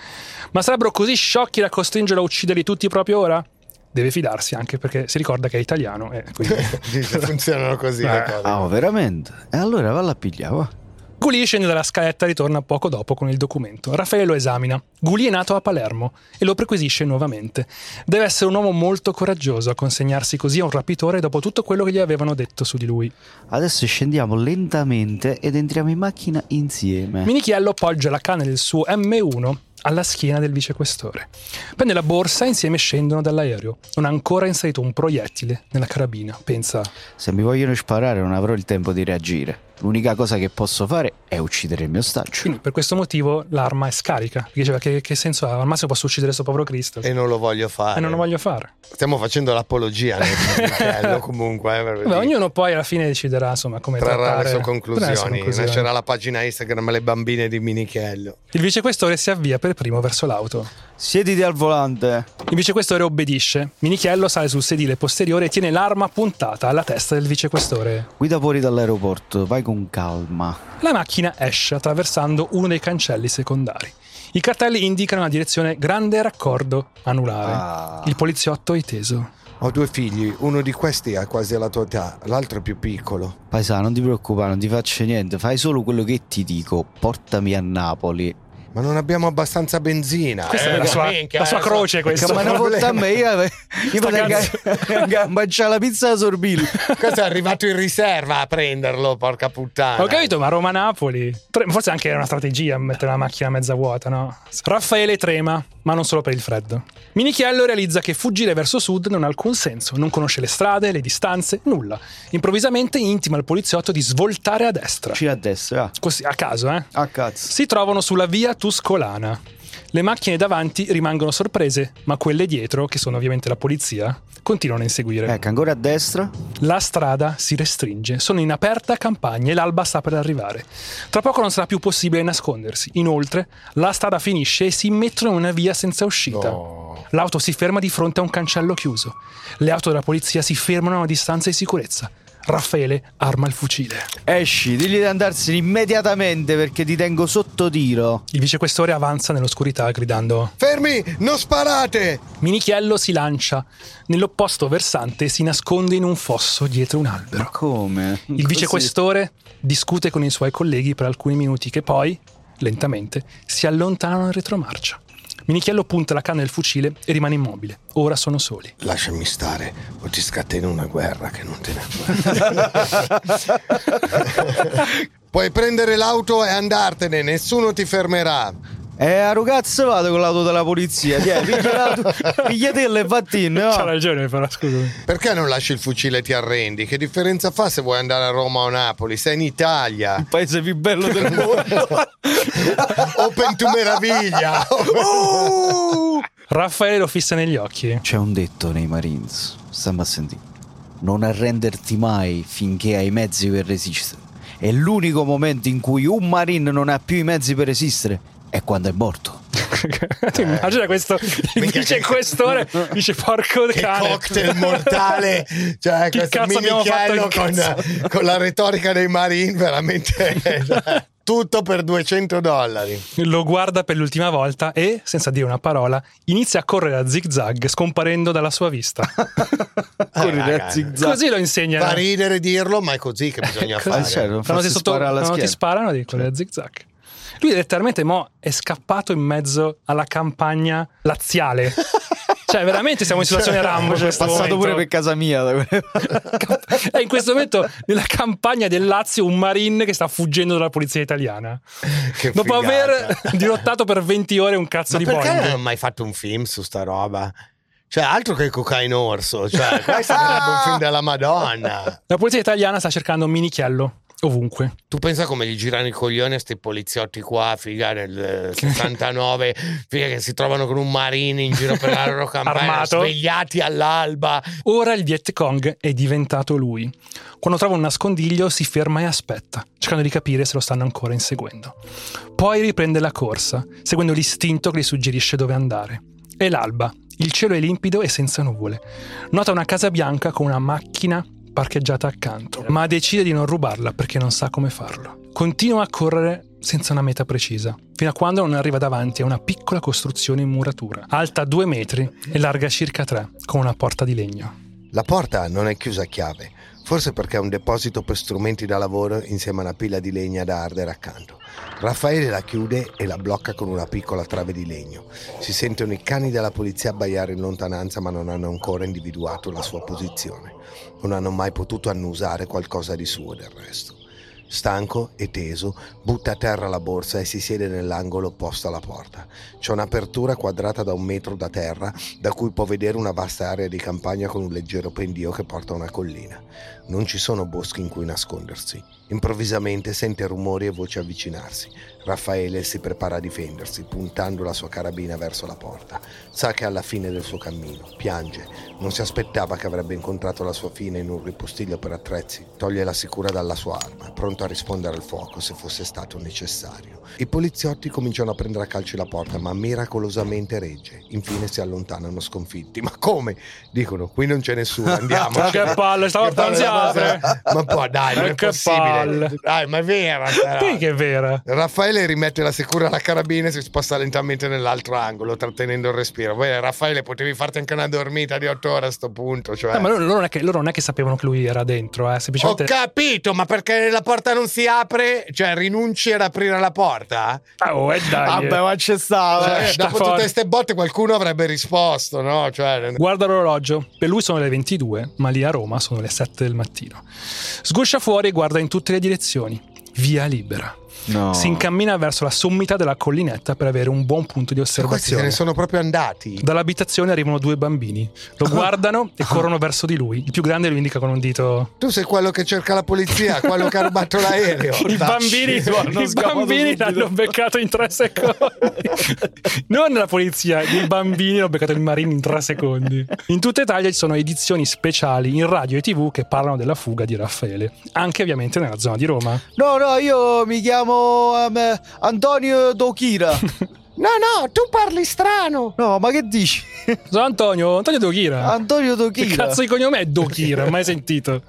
Ma sarebbero così sciocchi da costringerlo a ucciderli tutti proprio ora? Deve fidarsi, anche perché si ricorda che è italiano e quindi funzionano così le cose. Ah, veramente? E allora va la pigliava. Gulì scende dalla scaletta e ritorna poco dopo con il documento. Raffaele lo esamina. Gulì è nato a Palermo e lo perquisisce nuovamente. Deve essere un uomo molto coraggioso a consegnarsi così a un rapitore dopo tutto quello che gli avevano detto su di lui. Adesso scendiamo lentamente ed entriamo in macchina insieme. Minichiello poggia la canna del suo M1 alla schiena del vicequestore. Prende la borsa e insieme scendono dall'aereo. Non ha ancora inserito un proiettile nella carabina. Pensa: se mi vogliono sparare non avrò il tempo di reagire. L'unica cosa che posso fare è uccidere il mio ostaggio. Quindi per questo motivo l'arma è scarica. Perché diceva che senso ha? Al massimo posso uccidere questo povero Cristo. E non lo voglio fare. E non lo voglio fare. Stiamo facendo l'apologia nel Minichiello comunque. Vabbè, ognuno poi alla fine deciderà insomma come trarre le sue conclusioni. C'era la pagina Instagram Le bambine di Minichiello. Il vicequestore si avvia per primo verso l'auto. Siediti al volante. Il vicequestore obbedisce. Minichiello sale sul sedile posteriore e tiene l'arma puntata alla testa del vicequestore. Guida fuori dall'aeroporto, vai con calma. La macchina esce attraversando uno dei cancelli secondari. I cartelli indicano la direzione grande raccordo anulare. Il poliziotto è teso. Ho 2 figli, uno di questi ha quasi la tua età, l'altro è più piccolo. Paesano, non ti preoccupare, non ti faccio niente, fai solo quello che ti dico, portami a Napoli. Ma non abbiamo abbastanza benzina. Questa è la sua croce, questa. Ma una volta a me io potrei mangiare la pizza da Sorbillo. Questo è arrivato in riserva a prenderlo, porca puttana. Ho capito, ma Roma-Napoli. Forse anche era una strategia mettere la macchina mezza vuota, no? Raffaele trema, ma non solo per il freddo. Minichiello realizza che fuggire verso sud non ha alcun senso. Non conosce le strade, le distanze, nulla. Improvvisamente intima al poliziotto di svoltare a destra. Gira a destra. Così, a caso, eh? A cazzo. Si trovano sulla via Tuscolana. Le macchine davanti rimangono sorprese, ma quelle dietro, che sono ovviamente la polizia, continuano a inseguire. Ecco, ancora a destra. La strada si restringe, sono in aperta campagna e l'alba sta per arrivare. Tra poco non sarà più possibile nascondersi. Inoltre, la strada finisce e si mettono in una via senza uscita. No. L'auto si ferma di fronte a un cancello chiuso. Le auto della polizia si fermano a una distanza di sicurezza. Raffaele arma il fucile. Esci, digli di andarsene immediatamente perché ti tengo sotto tiro. Il vicequestore avanza nell'oscurità gridando: fermi, non sparate! Minichiello si lancia nell'opposto versante e si nasconde in un fosso dietro un albero. Ma come? Il vicequestore discute con i suoi colleghi per alcuni minuti che poi, lentamente, si allontanano in retromarcia. Minichiello punta la canna del fucile e rimane immobile. Ora sono soli. Lasciami stare o ti scateno una guerra che non te ne puoi. Puoi prendere l'auto e andartene, nessuno ti fermerà. A ragazzo vado con l'auto della polizia. Pigliatella e vattene. No? C'ha ragione, però scusami. Perché non lasci il fucile e ti arrendi? Che differenza fa se vuoi andare a Roma o Napoli? Sei in Italia, il paese più bello del mondo. Open to meraviglia. Raffaele lo fissa negli occhi. C'è un detto nei Marines, stiamo a sentire: non arrenderti mai finché hai i mezzi per resistere. E l'unico momento in cui un marine non ha più i mezzi per resistere è quando è morto. Ti immagina questo, dice quest'ora, dice porco che cane, cocktail mortale, cioè questo Minichiello con la retorica dei marine veramente cioè, tutto per $200. Lo guarda per l'ultima volta e, senza dire una parola, inizia a correre a zig zag, scomparendo dalla sua vista. Correre a zig zag, così lo insegna. Fa ridere dirlo, ma è così che bisogna fare, cioè, quando ti sparano di correre a zig zag. Lui letteralmente mo è scappato in mezzo alla campagna laziale. Cioè veramente siamo in situazione Rambo, cioè, è passato momento. Pure per casa mia. È in questo momento nella campagna del Lazio un marine che sta fuggendo dalla polizia italiana, che dopo aver dirottato per 20 ore un cazzo di Boeing. Ma perché non ho mai fatto un film su sta roba? Cioè, altro che Cocaina Orso, cioè questo sarebbe un film della Madonna. La polizia italiana sta cercando Minichiello ovunque. Tu pensa come gli girano i coglioni a sti poliziotti qua, figa, nel 69, figa, che si trovano con un marine in giro per la loro campagna, svegliati all'alba. Ora il Viet Cong è diventato lui. Quando trova un nascondiglio si ferma e aspetta, cercando di capire se lo stanno ancora inseguendo. Poi riprende la corsa, seguendo l'istinto che gli suggerisce dove andare. È l'alba, il cielo è limpido e senza nuvole. Nota una casa bianca con una macchina parcheggiata accanto, ma decide di non rubarla perché non sa come farlo. Continua a correre senza una meta precisa, fino a quando non arriva davanti a una piccola costruzione in muratura, alta 2 metri e larga circa 3, con una porta di legno. La porta non è chiusa a chiave, forse perché è un deposito per strumenti da lavoro insieme a una pila di legna da ardere accanto. Raffaele la chiude e la blocca con una piccola trave di legno. Si sentono i cani della polizia abbaiare in lontananza, ma non hanno ancora individuato la sua posizione. Non hanno mai potuto annusare qualcosa di suo, del resto. Stanco e teso, butta a terra la borsa e si siede nell'angolo opposto alla porta. C'è un'apertura quadrata da 1 metro da terra, da cui può vedere una vasta area di campagna con un leggero pendio che porta a una collina. Non ci sono boschi in cui nascondersi. Improvvisamente sente rumori e voci avvicinarsi. Raffaele si prepara a difendersi, puntando la sua carabina verso la porta. Sa che è alla fine del suo cammino, piange. Non si aspettava che avrebbe incontrato la sua fine in un ripostiglio per attrezzi. Toglie la sicura dalla sua arma, pronto a rispondere al fuoco se fosse stato necessario. I poliziotti cominciano a prendere a calci la porta, ma miracolosamente regge. Infine si allontanano sconfitti. Ma come? Dicono, qui non c'è nessuno, andiamo. Che palle, stavo tanziando. Ma poi dai, non è possibile. Dai, ma è vera. Sì che è vera. Raffaele rimette la sicura alla carabina e si sposta lentamente nell'altro angolo, trattenendo il respiro. Beh, Raffaele, potevi farti anche una dormita di 8 ore a sto punto, cioè. No, ma loro non è che sapevano che lui era dentro, semplicemente... Ho capito, ma perché la porta non si apre, cioè rinunci ad aprire la porta? Oh, e dai. Vabbè, ma c'è stava. Dopo tutte queste botte qualcuno avrebbe risposto, no? Cioè... Guarda l'orologio, per lui sono le 22, ma lì a Roma sono le 7 del mattino. Sguscia fuori e guarda in tutte le direzioni. Via libera. No. Si incammina verso la sommità della collinetta per avere un buon punto di osservazione. Se ne sono proprio andati. Dall'abitazione arrivano 2 bambini. Lo guardano e corrono verso di lui. Il più grande lo indica con un dito. Tu sei quello che cerca la polizia, quello che ha rubato l'aereo. I bambini l'hanno beccato in 3 secondi. Non la polizia, i bambini l'hanno beccato il marine in 3 secondi. In tutta Italia ci sono edizioni speciali in radio e tv che parlano della fuga di Raffaele, anche ovviamente nella zona di Roma. No, io mi chiamo Antonio Dochira. No, tu parli strano. No, ma che dici? Sono Antonio Dochira. Antonio Dochira. Che cazzo di cognome è Dochira? Mai sentito.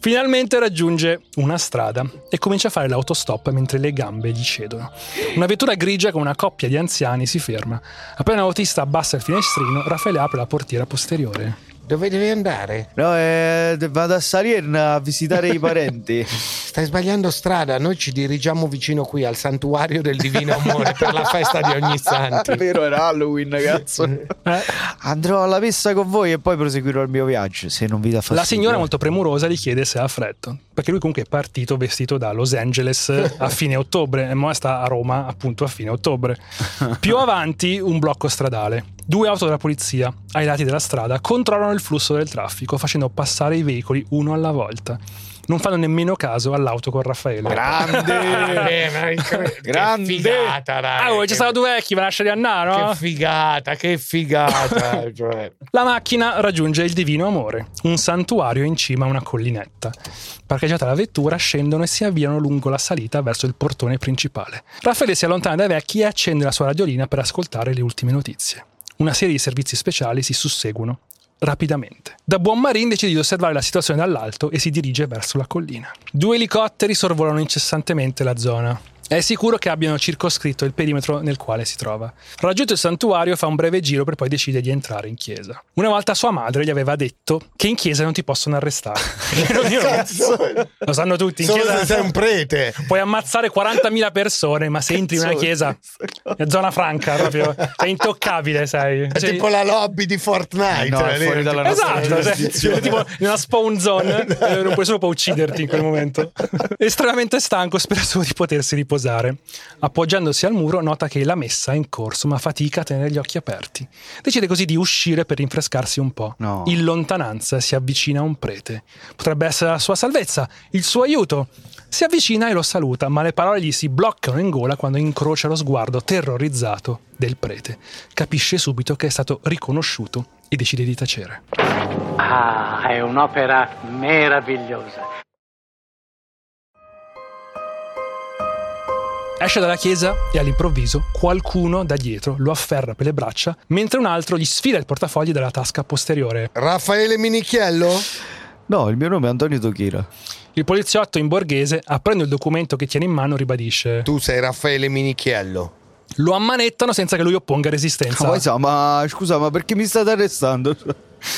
Finalmente raggiunge una strada e comincia a fare l'autostop mentre le gambe gli cedono. Una vettura grigia con una coppia di anziani si ferma. Appena l'autista abbassa il finestrino, Raffaele apre la portiera posteriore. Dove devi andare? No, vado a Salerno a visitare i parenti. Stai sbagliando strada, noi ci dirigiamo vicino qui al santuario del Divino Amore per la festa di ogni santo. Vero, era Halloween, ragazzo. Andrò alla messa con voi e poi proseguirò il mio viaggio, se non vi dà fastidio. La signora molto premurosa gli chiede se ha freddo, perché lui comunque è partito vestito da Los Angeles a fine ottobre e ora sta a Roma appunto a fine ottobre. Più avanti un blocco stradale. 2 auto della polizia, ai lati della strada, controllano il flusso del traffico, facendo passare i veicoli uno alla volta. non fanno nemmeno caso all'auto con Raffaele. Grande, grande. Che figata, dai. Ah, ci sono due vecchi, me lasciali andare, no? Che figata, che figata. Cioè. La macchina raggiunge il Divino Amore, un santuario in cima a una collinetta. Parcheggiata la vettura, scendono e si avviano lungo la salita verso il portone principale. Raffaele si allontana dai vecchi e accende la sua radiolina per ascoltare le ultime notizie. Una serie di servizi speciali si susseguono rapidamente. Da buon marine decide di osservare la situazione dall'alto e si dirige verso la collina. Due elicotteri sorvolano incessantemente la zona. È sicuro che abbiano circoscritto il perimetro nel quale si trova. Raggiunto il santuario, fa un breve giro per poi decide di entrare in chiesa. Una volta sua madre gli aveva detto che in chiesa non ti possono arrestare. Lo sanno tutti, in chiesa se sei un prete puoi ammazzare 40.000 persone, ma se entri in una chiesa è zona franca, proprio è intoccabile, sai. È tipo la lobby di Fortnite, no, è fuori dalla nostra giurisdizione. Tipo nella spawn zone, non puoi, solo puoi ucciderti in quel momento. Estremamente stanco, spera solo di potersi riposare. Appoggiandosi al muro nota che la messa è in corso, ma fatica a tenere gli occhi aperti. Decide così di uscire per rinfrescarsi un po'. No. In lontananza si avvicina un prete. Potrebbe essere la sua salvezza, il suo aiuto. Si avvicina e lo saluta, ma le parole gli si bloccano in gola quando incrocia lo sguardo terrorizzato del prete. Capisce subito che è stato riconosciuto e decide di tacere. Ah, è un'opera meravigliosa. Esce dalla chiesa e all'improvviso qualcuno da dietro lo afferra per le braccia, mentre un altro gli sfila il portafogli dalla tasca posteriore. Raffaele Minichiello? No, il mio nome è Antonio Tochira. Il poliziotto in borghese, aprendo il documento che tiene in mano, ribadisce: tu sei Raffaele Minichiello. Lo ammanettano senza che lui opponga resistenza. Ma scusa, ma perché mi state arrestando?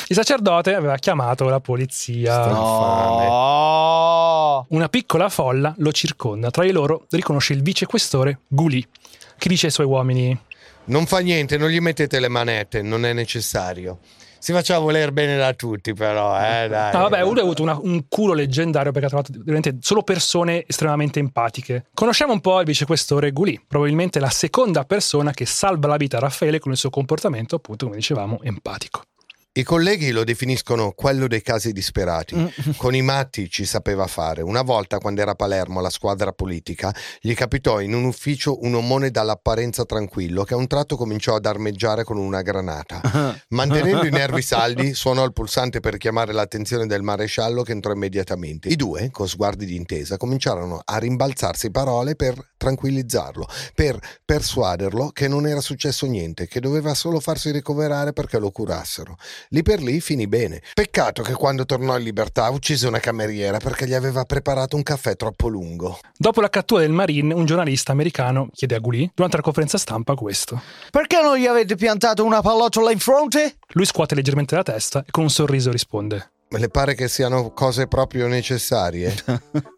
Il sacerdote aveva chiamato la polizia. No. Una piccola folla lo circonda. Tra di loro riconosce il vicequestore Gulì, che dice ai suoi uomini: non fa niente, non gli mettete le manette, non è necessario. Si faceva voler bene da tutti, però, dai. No, vabbè, lui ha avuto un culo leggendario perché ha trovato veramente solo persone estremamente empatiche. Conosciamo un po' il vicequestore Gulì, probabilmente la seconda persona che salva la vita a Raffaele con il suo comportamento, appunto, come dicevamo, empatico. I colleghi lo definiscono quello dei casi disperati. Con i matti ci sapeva fare. Una volta, quando era a Palermo, la squadra politica, gli capitò in un ufficio un omone dall'apparenza tranquillo che a un tratto cominciò ad armeggiare con una granata. Mantenendo i nervi saldi, suonò il pulsante per chiamare l'attenzione del maresciallo, che entrò immediatamente. I due, con sguardi d'intesa, cominciarono a rimbalzarsi parole per tranquillizzarlo, per persuaderlo che non era successo niente, che doveva solo farsi ricoverare perché lo curassero. Lì per lì finì bene. Peccato che quando tornò in libertà uccise una cameriera perché gli aveva preparato un caffè troppo lungo. Dopo la cattura del Marine, un giornalista americano chiede a Gulì, durante la conferenza stampa, questo: perché non gli avete piantato una pallottola in fronte? Lui scuote leggermente la testa e con un sorriso risponde: me le pare che siano cose proprio necessarie.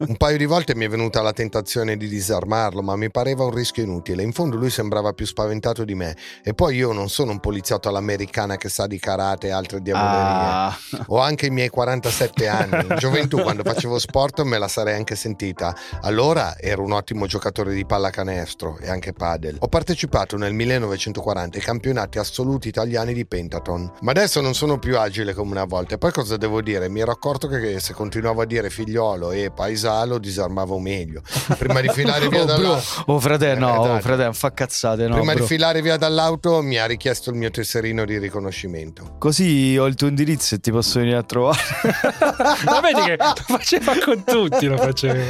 Un paio di volte mi è venuta la tentazione di disarmarlo, ma mi pareva un rischio inutile. In fondo lui sembrava più spaventato di me. E poi io non sono un poliziotto all'americana che sa di karate e altre diavolerie. Ho anche i miei 47 anni. In gioventù, quando facevo sport, me la sarei anche sentita. Allora ero un ottimo giocatore di pallacanestro e anche padel. Ho partecipato nel 1940 ai campionati assoluti italiani di pentathlon. Ma adesso non sono più agile come una volta. E poi cosa devo dire? Mi ero accorto che se continuavo a dire figliolo e paesalo disarmavo meglio. Prima di filare via dall'auto fa cazzate, no, prima di filare via dall'auto mi ha richiesto il mio tesserino di riconoscimento. Così ho il tuo indirizzo e ti posso venire a trovare. Ma vedi che lo faceva con tutti, lo faceva.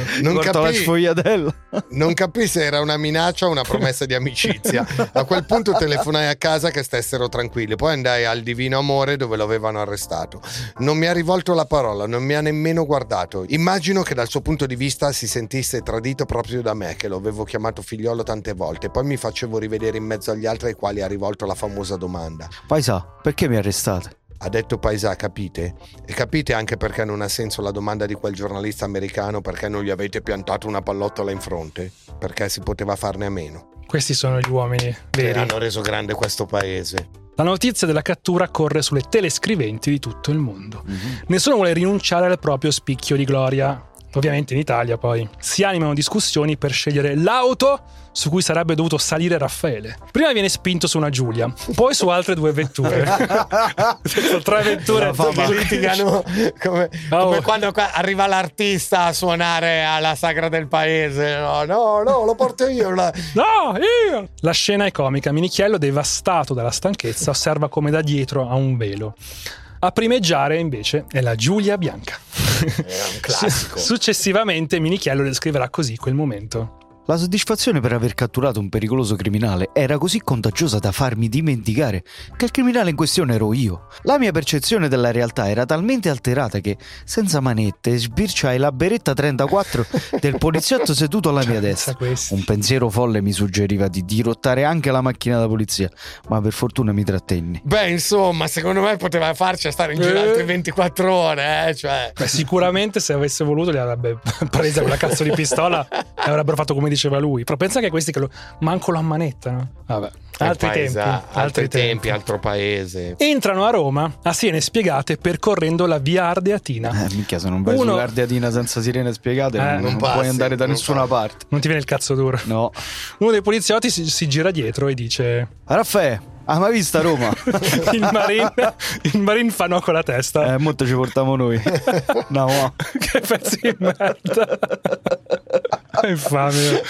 Non capì se era una minaccia o una promessa di amicizia. A quel punto telefonai a casa che stessero tranquilli, poi andai al Divino Amore dove lo avevano arrestato. Non mi ha rivolto la parola, non mi ha nemmeno guardato. Immagino che dal suo punto di vista si sentisse tradito proprio da me, che lo avevo chiamato figliolo tante volte. Poi mi facevo rivedere in mezzo agli altri ai quali ha rivolto la famosa domanda: paesà, perché mi arrestate? Ha detto paesà, capite? E capite anche perché non ha senso la domanda di quel giornalista americano: perché non gli avete piantato una pallottola in fronte? Perché si poteva farne a meno. Questi sono gli uomini veri che hanno reso grande questo paese. La notizia della cattura corre sulle telescriventi di tutto il mondo. Nessuno vuole rinunciare al proprio spicchio di gloria. Ovviamente in Italia poi si animano discussioni per scegliere l'auto su cui sarebbe dovuto salire Raffaele. Prima viene spinto su una Giulia, poi su altre due vetture. Tre vetture che litigano come quando arriva l'artista a suonare alla sagra del paese. No, lo porto io. No, io! La scena è comica. Minichiello, devastato dalla stanchezza, osserva come da dietro a un velo. A primeggiare invece è la Giulia bianca. Era un classico. Successivamente Minichiello descriverà così quel momento. La soddisfazione per aver catturato un pericoloso criminale era così contagiosa da farmi dimenticare che il criminale in questione ero io. La mia percezione della realtà era talmente alterata che, senza manette, sbirciai la beretta 34 del poliziotto seduto alla mia destra. Un pensiero folle mi suggeriva di dirottare anche la macchina da polizia, ma per fortuna mi trattenni. Beh, insomma, secondo me poteva farci a stare in giro altre 24 ore, cioè. Beh, sicuramente se avesse voluto li avrebbe presa quella cazzo di pistola e avrebbero fatto come diceva lui. Però pensa che questi che manco lo ammanettano. Vabbè, altri tempi, altro paese. Entrano a Roma a sirene spiegate percorrendo la via Ardeatina. Minchia, se non vai sull'Ardeatina senza sirene spiegate non passi, puoi andare da nessuna parte. Non ti viene il cazzo duro? No. Uno dei poliziotti si gira dietro e dice: Raffaè, hai mai vista Roma? il Marin fa no con la testa. Molto ci portiamo noi. No. Che pezzo di merda. Infame.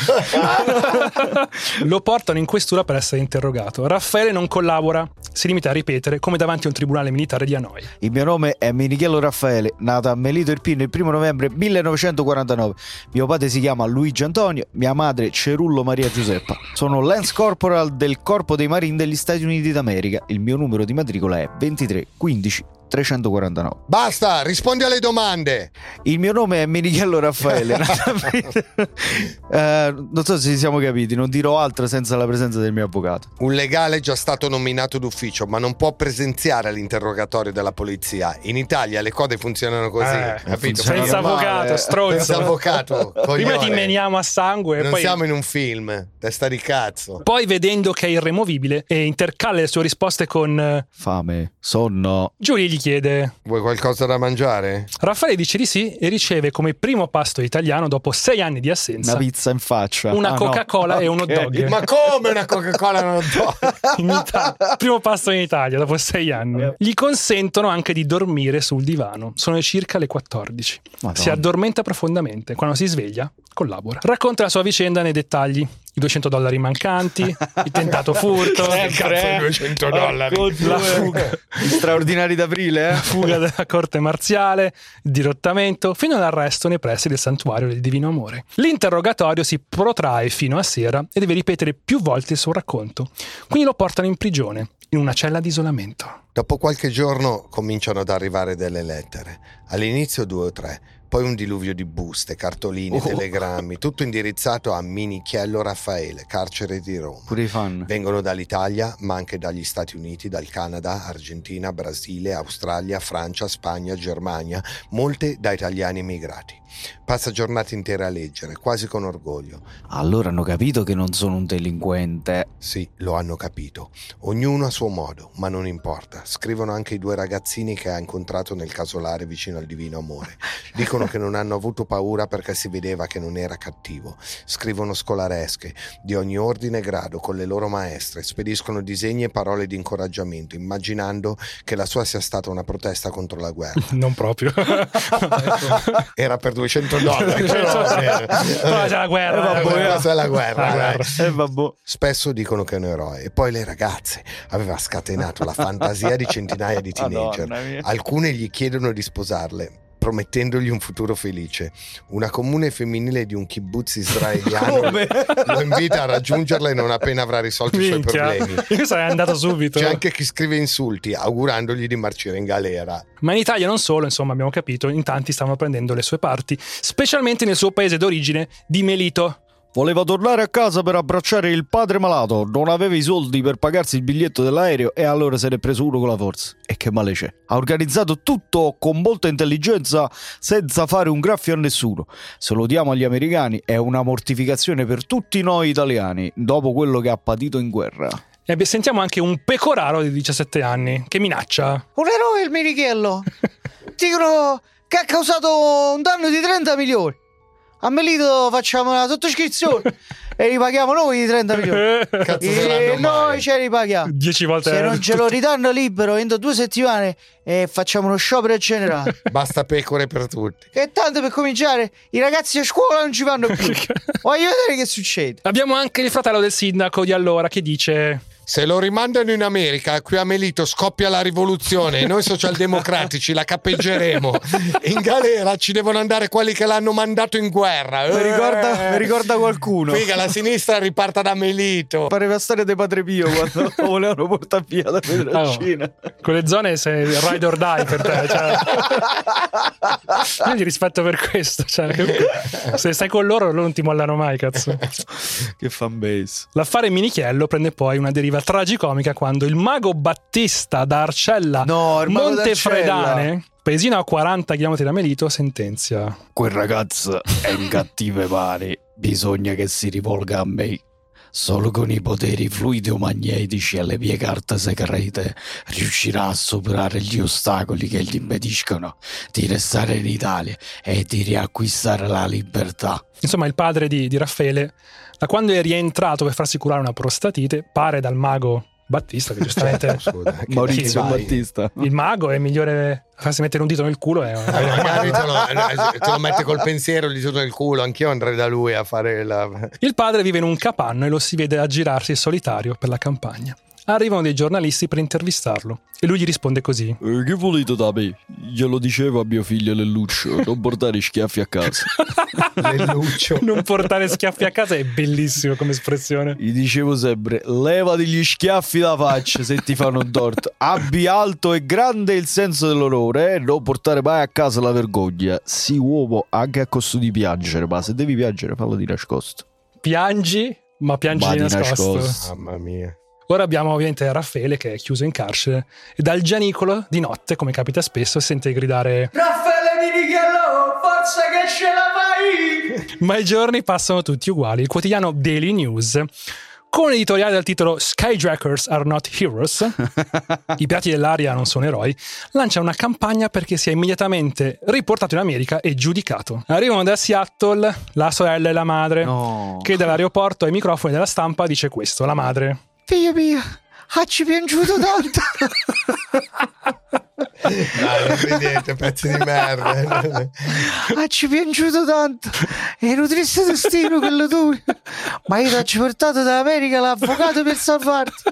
Lo portano in questura per essere interrogato. Raffaele non collabora, si limita a ripetere come davanti a un tribunale militare di Hanoi: il mio nome è Minichiello Raffaele, nato a Melito Irpino il 1 novembre 1949. Mio padre si chiama Luigi Antonio, mia madre Cerullo Maria Giuseppa. Sono Lance Corporal del Corpo dei Marini degli Stati Uniti d'America. Il mio numero di matricola è 23 15 349. Basta, rispondi alle domande. Il mio nome è Minichiello Raffaele. Non so se ci siamo capiti. Non dirò altro senza la presenza del mio avvocato. Un legale è già stato nominato d'ufficio, ma non può presenziare all'interrogatorio della polizia. In Italia le cose funzionano così, capito? Senza avvocato, stronzo. Senza avvocato. Prima ti meniamo a sangue. Non poi... siamo in un film. Testa di cazzo. Poi, vedendo che è irremovibile, e intercala le sue risposte con fame, sonno, Giulia gli chiede: vuoi qualcosa da mangiare? Raffaele dice di sì e riceve come primo pasto italiano dopo 6 anni di assenza una pizza in faccia, una Coca-Cola e un hot dog. Ma come una Coca-Cola e un hot dog? Primo pasto in Italia dopo 6 anni. Gli consentono anche di dormire sul divano. Sono circa le 14. Madonna. Si addormenta profondamente. Quando si sveglia collabora. Racconta la sua vicenda nei dettagli: i $200 mancanti, il tentato furto, $200, la fuga, gli straordinari d'aprile, la fuga dalla corte marziale, dirottamento, fino all'arresto nei pressi del santuario del Divino Amore. L'interrogatorio si protrae fino a sera e deve ripetere più volte il suo racconto, quindi lo portano in prigione, in una cella di isolamento. Dopo qualche giorno cominciano ad arrivare delle lettere, all'inizio 2 o 3, poi un diluvio di buste, cartoline, telegrammi, tutto indirizzato a Minichiello Raffaele, carcere di Roma. Pure i fan. Vengono dall'Italia, ma anche dagli Stati Uniti, dal Canada, Argentina, Brasile, Australia, Francia, Spagna, Germania, molte da italiani emigrati. Passa giornate intere a leggere, quasi con orgoglio. Allora hanno capito che non sono un delinquente. Sì, lo hanno capito. Ognuno a suo modo, ma non importa. Scrivono anche i 2 ragazzini che ha incontrato nel casolare vicino al Divino Amore. Dicono che non hanno avuto paura perché si vedeva che non era cattivo. Scrivono scolaresche di ogni ordine e grado con le loro maestre, spediscono disegni e parole di incoraggiamento, immaginando che la sua sia stata una protesta contro la guerra. Non proprio. Era per $200. Però c'è la guerra. Spesso dicono che è un eroe. E poi le ragazze. Aveva scatenato la fantasia di centinaia di teenager. Alcune gli chiedono di sposarle, promettendogli un futuro felice. Una comune femminile di un kibbutz israeliano lo invita a raggiungerla e non appena avrà risolto i suoi problemi. Io sarei andato subito. C'è anche chi scrive insulti, augurandogli di marcire in galera. Ma in Italia non solo, insomma, abbiamo capito, in tanti stavano prendendo le sue parti, specialmente nel suo paese d'origine di Melito. Voleva tornare a casa per abbracciare il padre malato, non aveva i soldi per pagarsi il biglietto dell'aereo e allora se n'è preso uno con la forza. E che male c'è? Ha organizzato tutto con molta intelligenza, senza fare un graffio a nessuno. Se lo diamo agli americani è una mortificazione per tutti noi italiani, dopo quello che ha patito in guerra. E sentiamo anche un pecoraro di 17 anni che minaccia. Un eroe il Minichiello! Dicono... che ha causato un danno di 30 milioni. A Melito facciamo una sottoscrizione e ripaghiamo noi i 30 milioni. Cazzo, e noi ce li ripaghiamo 10 volte. Se non ce lo ridanno libero entro 2 settimane, facciamo uno sciopero generale. Basta pecore per tutti. E tanto per cominciare, i ragazzi a scuola non ci vanno più. Voglio vedere che succede. Abbiamo anche il fratello del sindaco di allora che dice: se lo rimandano in America, qui a Melito scoppia la rivoluzione e noi socialdemocratici la cappeggeremo. In galera ci devono andare quelli che l'hanno mandato in guerra. Ricorda qualcuno. Figa, la sinistra riparta da Melito. Pareva la storia di Padre Pio quando volevano portare via da Pedroncina. No. Quelle zone sei ride or die per te. Cioè. Io gli rispetto per questo. Cioè. Se stai con loro non ti mollano mai, cazzo. Che fanbase. L'affare Minichiello prende poi una deriva tragicomica quando il mago Battista da Arcella Montefredane, paesino a 40 km da Melito, sentenzia: quel ragazzo è in cattive mani, bisogna che si rivolga a me. Solo con i poteri fluidomagnetici e le mie carte segrete riuscirà a superare gli ostacoli che gli impediscono di restare in Italia e di riacquistare la libertà. Insomma, il padre di Raffaele, da quando è rientrato per farsi curare una prostatite, pare dal mago Battista, che giustamente Maurizio Battista, il mago è il migliore a farsi mettere un dito nel culo. Magari te lo mette col pensiero il dito nel culo. Anch'io andrei da lui a fare la... Il padre vive in un capanno e lo si vede aggirarsi solitario per la campagna. Arrivano dei giornalisti per intervistarlo e lui gli risponde così: che volete da me? Glielo dicevo a mio figlio Lelluccio, non portare schiaffi a casa. Lelluccio. Non portare schiaffi a casa è bellissimo come espressione. Gli dicevo sempre: levati gli schiaffi da faccia se ti fanno un torto. Abbi alto e grande il senso dell'onore, eh? Non portare mai a casa la vergogna. Sì, uomo, anche a costo di piangere, ma se devi piangere fallo di nascosto. Piangi, ma piangi di nascosto. Mamma mia. Ora abbiamo ovviamente Raffaele che è chiuso in carcere e dal Gianicolo di notte, come capita spesso, sente gridare: Raffaele Minichiello, forza che ce la fai! Ma i giorni passano tutti uguali. Il quotidiano Daily News, con un editoriale dal titolo Skyjackers are not heroes, i pirati dell'aria non sono eroi, lancia una campagna perché sia immediatamente riportato in America e giudicato. Arrivano da Seattle la sorella e la madre, che dall'aeroporto ai microfoni della stampa dice questo, la madre: figlio mio, ci piangiuto tanto. Dai, non vedete, pezzi di merda. Ci piangiuto tanto. È un triste destino quello tuo. Ma io ti ho portato dall'America l'avvocato per salvarti.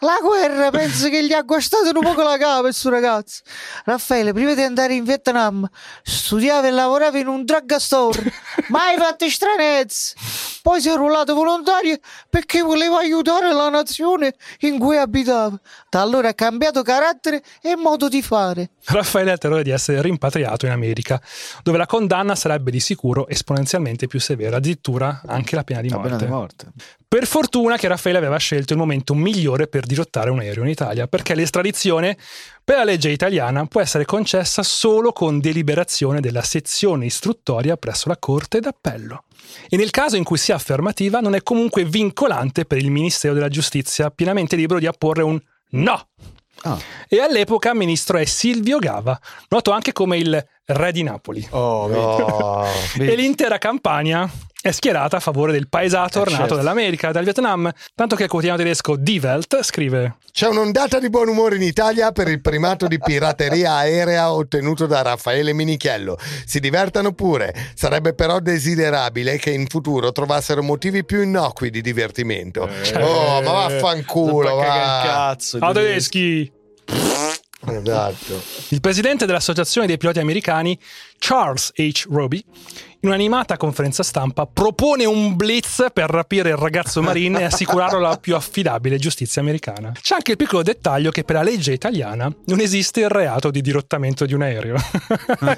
La guerra penso che gli ha guastato un poco la capa il suo ragazzo. Raffaele, prima di andare in Vietnam, studiava e lavorava in un drugstore. Mai fatto stranezze. Poi si è arruolato volontario perché voleva aiutare la nazione in cui abitava. Da allora ha cambiato carattere e modo di fare. Raffaele ha terrore di essere rimpatriato in America, dove la condanna sarebbe di sicuro esponenzialmente più severa, addirittura anche la pena di morte. La pena di morte. Per fortuna che Raffaele aveva scelto il momento migliore per dirottare un aereo in Italia, perché l'estradizione per la legge italiana può essere concessa solo con deliberazione della sezione istruttoria presso la Corte d'Appello. E nel caso in cui sia affermativa, non è comunque vincolante per il Ministero della Giustizia, pienamente libero di apporre un no. Ah. E all'epoca ministro è Silvio Gava, noto anche come il re di Napoli. E l'intera Campania è schierata a favore del paesato tornato dall'America, dal Vietnam, tanto che il quotidiano tedesco Die Welt scrive: c'è un'ondata di buon umore in Italia per il primato di pirateria aerea ottenuto da Raffaele Minichiello. Si divertano pure, sarebbe però desiderabile che in futuro trovassero motivi più innocui di divertimento. Ma vaffanculo, va. Che cazzo, a tedeschi. Esatto. Il presidente dell'associazione dei piloti americani, Charles H. Roby, in un'animata conferenza stampa propone un blitz per rapire il ragazzo marine e assicurarlo alla più affidabile giustizia americana. C'è anche il piccolo dettaglio che per la legge italiana non esiste il reato di dirottamento di un aereo.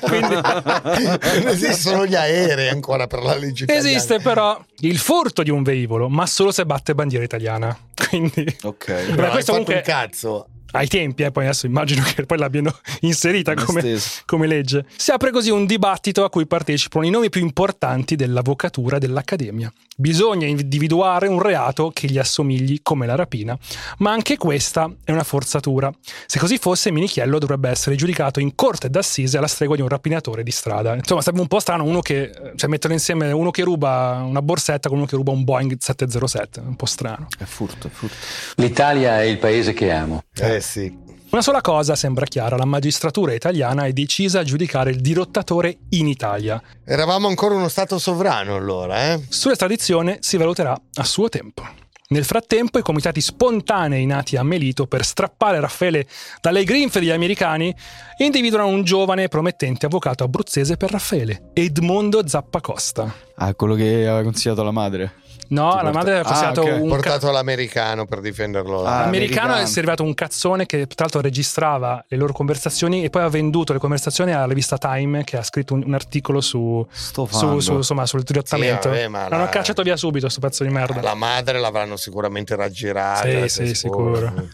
Quindi... non esistono gli aerei ancora per la legge italiana. Esiste però il furto di un velivolo, ma solo se batte bandiera italiana. Quindi... Ok. Questo comunque... un cazzo. ai tempi, poi adesso immagino che poi l'abbiano inserita come legge. Si apre così un dibattito a cui partecipano i nomi più importanti dell'avvocatura dell'Accademia. Bisogna individuare un reato che gli assomigli, come la rapina, ma anche questa è una forzatura. Se così fosse, Minichiello dovrebbe essere giudicato in corte d'assise alla stregua di un rapinatore di strada. Insomma, sarebbe un po' strano uno che, cioè, mettere insieme uno che ruba una borsetta con uno che ruba un Boeing 707, un po' strano. È furto, è furto. L'Italia è il paese che amo. Sì. Una sola cosa sembra chiara: la magistratura italiana è decisa a giudicare il dirottatore in Italia. Eravamo ancora uno stato sovrano allora, eh? Sull'estradizione si valuterà a suo tempo. Nel frattempo i comitati spontanei nati a Melito per strappare Raffaele dalle grinfe degli americani individuano un giovane e promettente avvocato abruzzese per Raffaele, Edmondo Zappacosta. Ah, quello che aveva consigliato la madre. No, la madre aveva consigliato un portato all'americano per difenderlo. L'americano è servito un cazzone che tra l'altro registrava le loro conversazioni e poi ha venduto le conversazioni alla rivista Time, che ha scritto un articolo insomma, sul dirottamento. Sì, l'hanno cacciato via subito sto pezzo di merda. La madre l'avranno sicuramente raggirata. Sì, sicuro.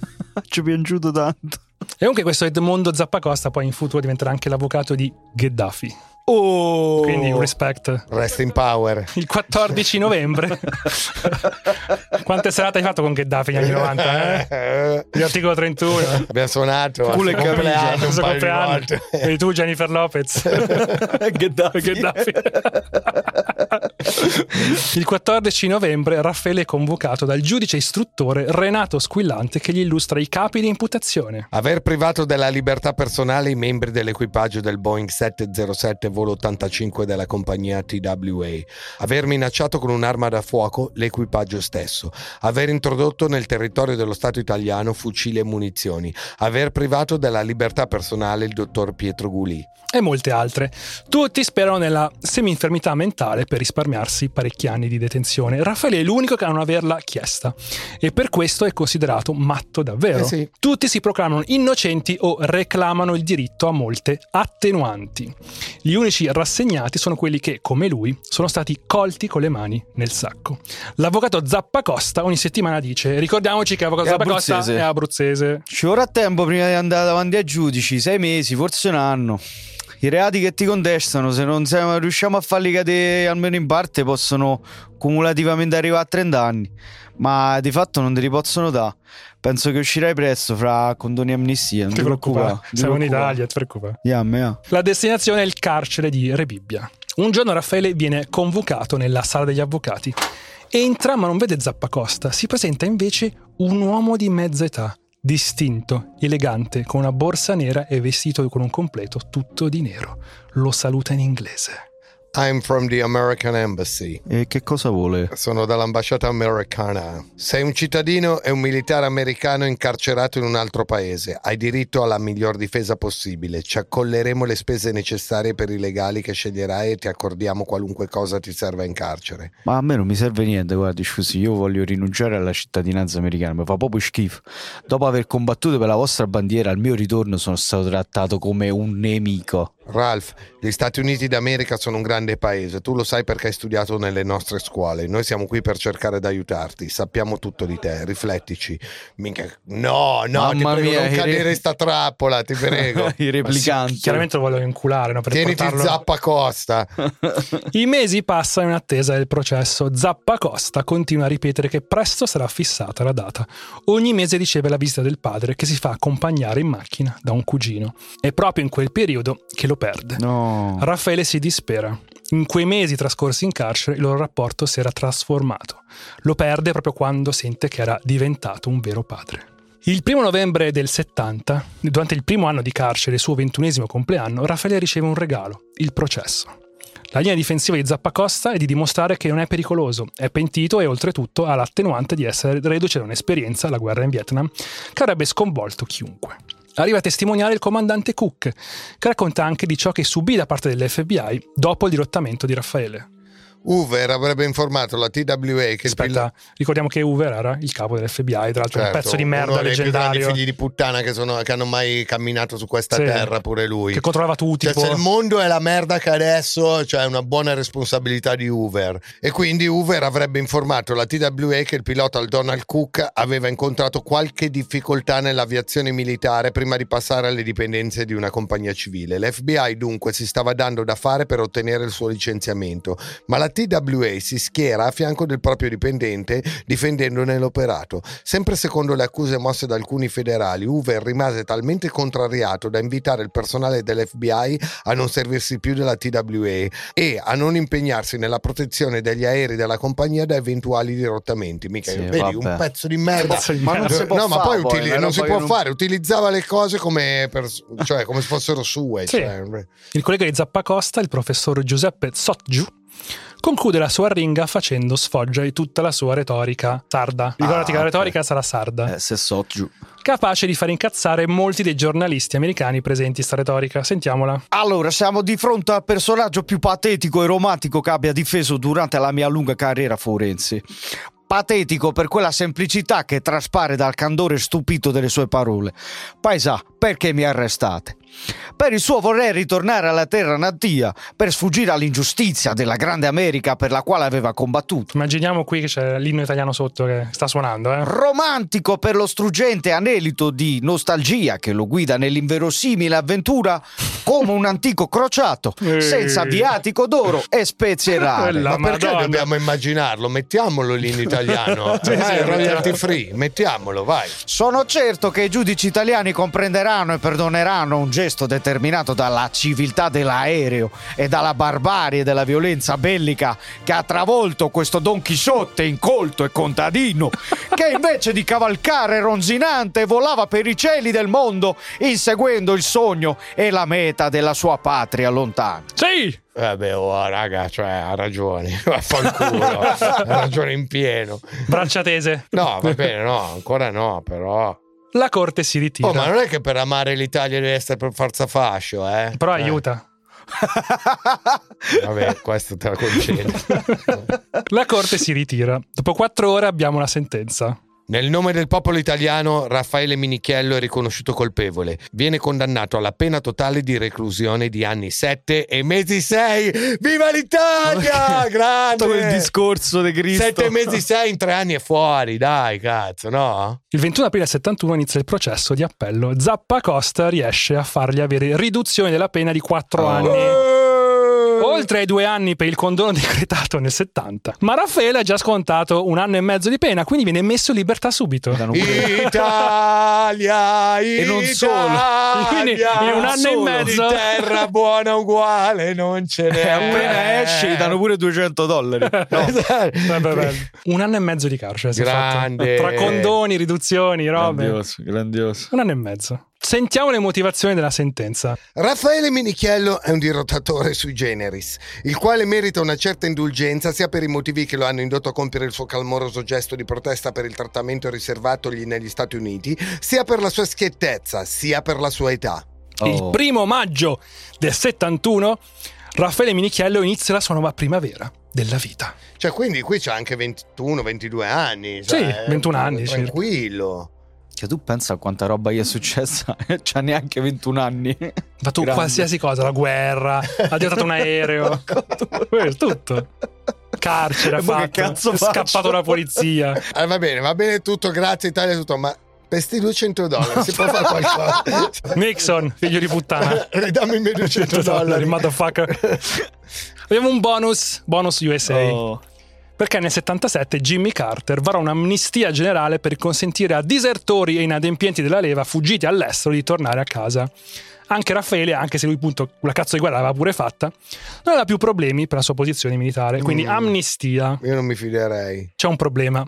Ci è piaciuto tanto. E anche questo Edmondo Zappacosta poi in futuro diventerà anche l'avvocato di Gheddafi. Oh, quindi respect, rest in power. Il 14 novembre. Quante serate hai fatto con Gheddafi negli anni 90, eh? L'articolo 31. Abbiamo suonato pure compleanno. E tu Jennifer Lopez. Gheddafi. Il 14 novembre Raffaele è convocato dal giudice istruttore Renato Squillante, che gli illustra i capi di imputazione. Aver privato della libertà personale i membri dell'equipaggio del Boeing 707 volo 85 della compagnia TWA, aver minacciato con un'arma da fuoco l'equipaggio stesso, aver introdotto nel territorio dello Stato italiano fucili e munizioni, aver privato della libertà personale il dottor Pietro Gulì. E molte altre. Tutti sperano nella semi-infermità mentale per risparmiarsi parecchi anni di detenzione. Raffaele è l'unico che non averla chiesta e per questo è considerato matto davvero. Sì. Tutti si proclamano innocenti o reclamano il diritto a molte attenuanti. Gli unici rassegnati sono quelli che, come lui, sono stati colti con le mani nel sacco. L'avvocato Zappacosta ogni settimana dice: ricordiamoci che l'avvocato Zappacosta è abruzzese. Ci vorrà tempo prima di andare davanti ai giudici, 6 mesi, forse un anno. I reati che ti contestano, se non riusciamo a farli cadere almeno in parte, possono cumulativamente arrivare a 30 anni. Ma di fatto non te li possono dare. Penso che uscirai presto fra condoni e amnistia. Non ti preoccupare, siamo in Italia, ti preoccupare. La destinazione è il carcere di Rebibbia. Un giorno Raffaele viene convocato nella sala degli avvocati. Entra ma non vede Zappacosta. Si presenta invece un uomo di mezza età, distinto, elegante, con una borsa nera e vestito con un completo tutto di nero. Lo saluta in inglese. I'm from the American Embassy. E che cosa vuole? Sono dall'ambasciata americana. Sei un cittadino e un militare americano incarcerato in un altro paese. Hai diritto alla miglior difesa possibile. Ci accolleremo le spese necessarie per i legali che sceglierai e ti accordiamo qualunque cosa ti serva in carcere. Ma a me non mi serve niente, guardi, scusi, io voglio rinunciare alla cittadinanza americana, mi fa proprio schifo. Dopo aver combattuto per la vostra bandiera, al mio ritorno sono stato trattato come un nemico. Ralph, gli Stati Uniti d'America sono un grande paese, tu lo sai perché hai studiato nelle nostre scuole. Noi siamo qui per cercare di aiutarti, sappiamo tutto di te, riflettici. Minchia, no, mamma, ti prego, non cadere in sta trappola, ti prego. I replicanti. Sì, chiaramente lo voglio inculare, no, per tieniti portarlo... Zappacosta. I mesi passano in attesa del processo. Zappacosta continua a ripetere che presto sarà fissata la data. Ogni mese riceve la visita del padre, che si fa accompagnare in macchina da un cugino. È proprio in quel periodo che lo perde. No. Raffaele si dispera. In quei mesi trascorsi in carcere il loro rapporto si era trasformato. Lo perde proprio quando sente che era diventato un vero padre. Il 1 novembre del 70, durante il primo anno di carcere, il suo 21° compleanno, Raffaele riceve un regalo: il processo. La linea difensiva di Zappacosta è di dimostrare che non è pericoloso, è pentito e oltretutto ha l'attenuante di essere reduce da un'esperienza, la guerra in Vietnam, che avrebbe sconvolto chiunque. Arriva a testimoniare il comandante Cook, che racconta anche di ciò che subì da parte dell'FBI dopo il dirottamento di Raffaele. Hoover avrebbe informato la TWA che ricordiamo che Hoover era il capo dell'FBI, tra l'altro, certo, un pezzo di merda leggendario, uno dei figli di puttana che hanno mai camminato su questa terra, pure lui, che controllava tutti, cioè, se il mondo è la merda che adesso, cioè, è una buona responsabilità di Hoover. E quindi Hoover avrebbe informato la TWA che il pilota al Donald Cook aveva incontrato qualche difficoltà nell'aviazione militare prima di passare alle dipendenze di una compagnia civile. L'FBI dunque si stava dando da fare per ottenere il suo licenziamento, ma la TWA si schiera a fianco del proprio dipendente, difendendone l'operato. Sempre secondo le accuse mosse da alcuni federali, Hoover rimase talmente contrariato da invitare il personale dell'FBI a non servirsi più della TWA e a non impegnarsi nella protezione degli aerei della compagnia da eventuali dirottamenti. Mica, sì, vedi, un pezzo di merda. Ma non si può fare, utilizzava le cose come, cioè, come se fossero sue. Sì. Cioè. Il collega di Zappacosta, il professor Giuseppe Sotgiu, conclude la sua arringa facendo sfoggia di tutta la sua retorica sarda. Ricordati che la retorica sarà sarda. Se so giù. Capace di far incazzare molti dei giornalisti americani presenti sta retorica. Sentiamola. Allora, siamo di fronte al personaggio più patetico e romantico che abbia difeso durante la mia lunga carriera forense. Patetico per quella semplicità che traspare dal candore stupito delle sue parole. Paesà, perché mi arrestate? Per il suo voler ritornare alla terra natia, per sfuggire all'ingiustizia della grande America per la quale aveva combattuto. Immaginiamo qui che c'è l'inno italiano sotto che sta suonando, eh? Romantico per lo struggente anelito di nostalgia che lo guida nell'inverosimile avventura come un antico crociato, senza viatico d'oro e spezie rare. Ma perché dobbiamo immaginarlo? Mettiamolo l'inno italiano, royalty free, mettiamolo, vai. Sono certo che i giudici italiani comprenderanno e perdoneranno un gesto determinato dalla civiltà dell'aereo e dalla barbarie della violenza bellica che ha travolto questo Don Chisciotte incolto e contadino che invece di cavalcare ronzinante volava per i cieli del mondo inseguendo il sogno e la meta della sua patria lontana. Sì! Vabbè, oh, raga, cioè, ha ragione, vaffanculo, ha ragione in pieno. Braccia tese. No, va bene, no, ancora no, però... La corte si ritira. Oh, ma non è che per amare l'Italia deve essere per forza fascio, eh? Però aiuta. Vabbè, questo te la concedo. La corte si ritira. Dopo 4 ore abbiamo la sentenza. Nel nome del popolo italiano, Raffaele Minichiello è riconosciuto colpevole. Viene condannato alla pena totale di reclusione di anni 7 e mesi 6. Viva l'Italia! Grande! Tutto il discorso di Cristo. 7 mesi 6 in 3 anni è fuori, dai, cazzo, no? Il 21 aprile 71 inizia il processo di appello. Zappacosta riesce a fargli avere riduzione della pena di 4 anni. Oltre ai 2 anni per il condono decretato nel 70. Ma Raffaele ha già scontato 1 anno e mezzo di pena, quindi viene messo in libertà subito. Italia, e non solo. Quindi in 1 anno e mezzo di terra buona uguale non ce n'è. Appena esci danno pure $200. No. Vabbè. 1 anno e mezzo di carcere. Grande. Tra condoni, riduzioni, robe. Grandioso, grandioso. 1 anno e mezzo. Sentiamo le motivazioni della sentenza. Raffaele Minichiello è un dirottatore sui generis, il quale merita una certa indulgenza sia per i motivi che lo hanno indotto a compiere il suo calmoroso gesto di protesta per il trattamento riservatogli negli Stati Uniti, sia per la sua schiettezza, sia per la sua età. Oh. Il 1° maggio del 71 Raffaele Minichiello inizia la sua nuova primavera della vita. Cioè, quindi qui c'ha anche 21-22 anni. Cioè, sì, 21 anni. Tranquillo. Certo. Che tu pensa a quanta roba gli è successa, c'ha neanche 21 anni. Ma tu grande. Qualsiasi cosa, la guerra, ha diventato un aereo, tutto. Carcere ha fatto, cazzo scappato dalla polizia. Allora, va bene tutto, grazie Italia tutto, ma per sti $200 si può fare qualcosa? Nixon, figlio di puttana. Ridammi i miei $200. Motherfucker. Abbiamo un bonus USA. Oh. Perché nel 77 Jimmy Carter varò un'amnistia generale per consentire a disertori e inadempienti della leva fuggiti all'estero di tornare a casa. Anche Raffaele, anche se lui appunto quella cazzo di guerra l'aveva pure fatta, non aveva più problemi per la sua posizione militare, quindi amnistia. Io non mi fiderei. C'è un problema.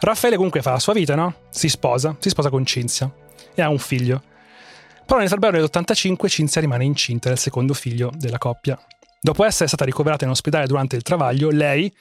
Raffaele comunque fa la sua vita, no? Si sposa con Cinzia e ha un figlio. Però nel febbraio dell'85 Cinzia rimane incinta del 2° figlio della coppia. Dopo essere stata ricoverata in ospedale durante il travaglio, lei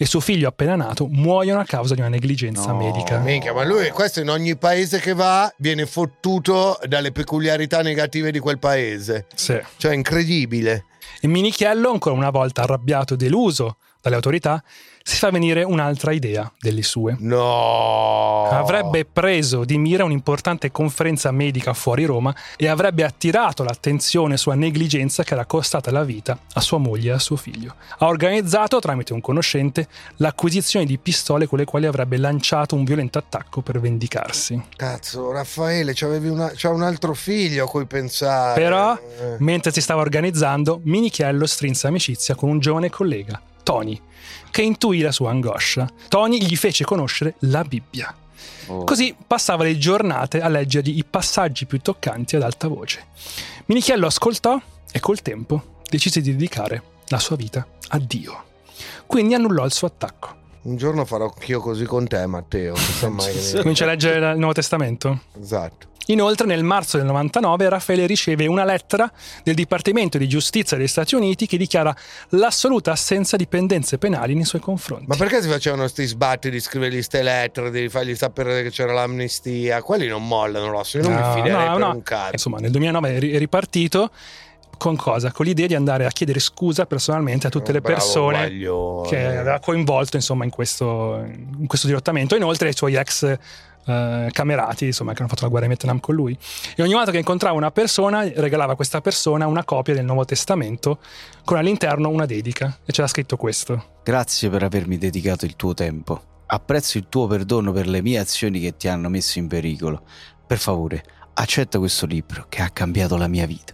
e suo figlio appena nato muoiono a causa di una negligenza medica. Minchia, ma lui, questo in ogni paese che va viene fottuto dalle peculiarità negative di quel paese. Sì. Cioè, incredibile. E Minichiello, ancora una volta arrabbiato e deluso dalle autorità, si fa venire un'altra idea delle sue. No! Avrebbe preso di mira un'importante conferenza medica fuori Roma e avrebbe attirato l'attenzione sulla negligenza che era costata la vita a sua moglie e a suo figlio. Ha organizzato, tramite un conoscente, l'acquisizione di pistole con le quali avrebbe lanciato un violento attacco per vendicarsi. Cazzo, Raffaele, c'ha un altro figlio a cui pensare. Però, mentre si stava organizzando, Minichiello strinse amicizia con un giovane collega, Tony, che intuì la sua angoscia. Tony gli fece conoscere la Bibbia. Oh. Così passava le giornate a leggergli i passaggi più toccanti ad alta voce. Minichiello ascoltò e col tempo decise di dedicare la sua vita a Dio. Quindi annullò il suo attacco. Un giorno farò anch'io così con te, Matteo. Comincia a leggere il Nuovo Testamento? Esatto. Inoltre nel marzo del 99 Raffaele riceve una lettera del Dipartimento di Giustizia degli Stati Uniti che dichiara l'assoluta assenza di pendenze penali nei suoi confronti. Ma perché si facevano sti sbatti di scrivergli ste lettere, di fargli sapere che c'era l'amnistia? Quelli non mollano, lo so, io non mi fiderei per un cazzo. Insomma, nel 2009 è ripartito con cosa? Con l'idea di andare a chiedere scusa personalmente a tutte le persone che aveva coinvolto, insomma, in questo dirottamento. Inoltre i suoi ex camerati, insomma, che hanno fatto la guerra in Vietnam con lui, e ogni volta che incontrava una persona regalava a questa persona una copia del Nuovo Testamento con all'interno una dedica, e c'era scritto questo: grazie per avermi dedicato il tuo tempo, apprezzo il tuo perdono per le mie azioni che ti hanno messo in pericolo, per favore accetta questo libro che ha cambiato la mia vita,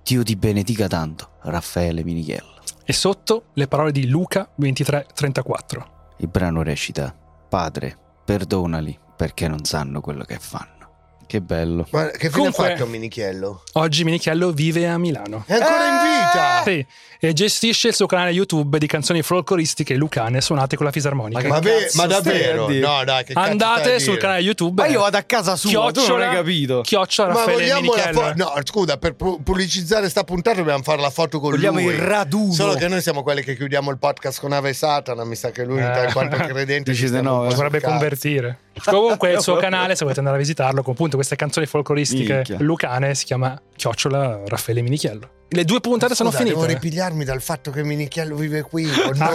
Dio ti benedica tanto, Raffaele Minichiello. E sotto le parole di Luca 23:34. Il brano recita: Padre, perdonali perché non sanno quello che fanno. Che bello. Ma che fine ha fatto Minichiello? Oggi Minichiello vive a Milano. È ancora in vita! Sì, e gestisce il suo canale YouTube di canzoni folcloristiche lucane suonate con la fisarmonica. Ma davvero? No, dai, che cazzo. Andate sul canale YouTube. Ma io vado a casa sua, tu non hai capito. Chioccia Raffaele Minichiello. No, scusa, per pubblicizzare sta puntata dobbiamo fare la foto con lui. Vogliamo il raduno. Solo che noi siamo quelli che chiudiamo il podcast con Ave Satana, mi sa che lui in quanto credente vorrebbe convertire. Comunque il suo canale, se volete andare a visitarlo, con appunto queste canzoni folcloristiche lucane, si chiama Chiocciola Raffaele Minichiello. Le due puntate sono finite. Devo ripigliarmi dal fatto che Minichiello vive qui.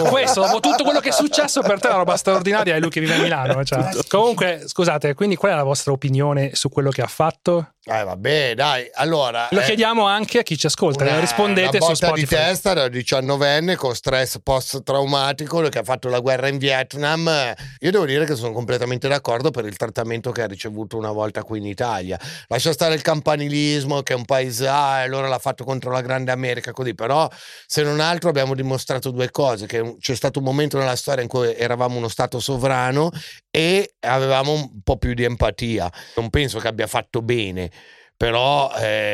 Questo, dopo tutto quello che è successo per te, è una roba straordinaria, è lui che vive a Milano. Cioè. Comunque, scusate, quindi qual è la vostra opinione su quello che ha fatto? Vabbè, dai, allora. Lo chiediamo anche a chi ci ascolta. Rispondete su Spotify. Una botta di testa da 19enne con stress post-traumatico che ha fatto la guerra in Vietnam. Io devo dire che sono completamente d'accordo per il trattamento che ha ricevuto una volta qui in Italia. Lascia stare il campanilismo, che è un paese, allora l'ha fatto contro la grande America, così. Però se non altro abbiamo dimostrato due cose: che c'è stato un momento nella storia in cui eravamo uno stato sovrano e avevamo un po' più di empatia. Non penso che abbia fatto bene, però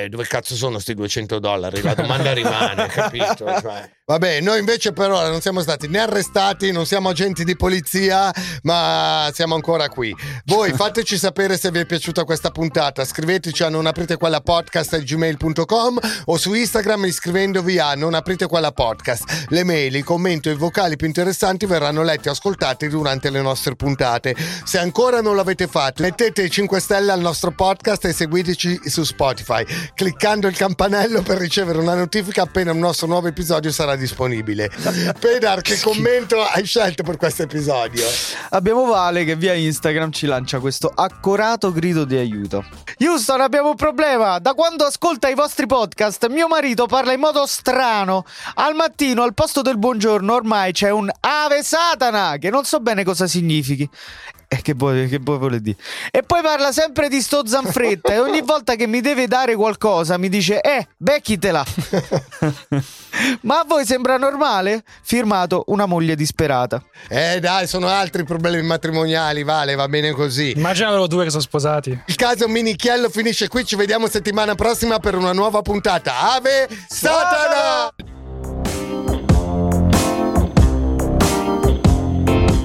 dove cazzo sono sti $200? La domanda rimane, capito? Cioè. Vabbè, noi invece per ora non siamo stati né arrestati, non siamo agenti di polizia, ma siamo ancora qui. Voi fateci sapere se vi è piaciuta questa puntata, scriveteci a nonapritequellapodcast@gmail.com o su Instagram iscrivendovi a nonapritequellapodcast. Le mail, i commenti e i vocali più interessanti verranno letti e ascoltati durante le nostre puntate. Se ancora non l'avete fatto, mettete 5 stelle al nostro podcast e seguiteci su Spotify, cliccando il campanello per ricevere una notifica appena un nostro nuovo episodio sarà disponibile. Pedar, che commento hai scelto per questo episodio? Abbiamo Vale che via Instagram ci lancia questo accorato grido di aiuto: Houston, abbiamo un problema. Da quando ascolta i vostri podcast mio marito parla in modo strano. Al mattino al posto del buongiorno ormai c'è un Ave Satana che non so bene cosa significhi. Che poi vuole dire. E poi parla sempre di sto Zanfretta e ogni volta che mi deve dare qualcosa mi dice becchitela. Ma a voi sembra normale? Firmato una moglie disperata. Dai, sono altri problemi matrimoniali, Vale, va bene così. Immaginano loro due che sono sposati. Il caso Minichiello finisce qui, ci vediamo settimana prossima per una nuova puntata. Ave Satana!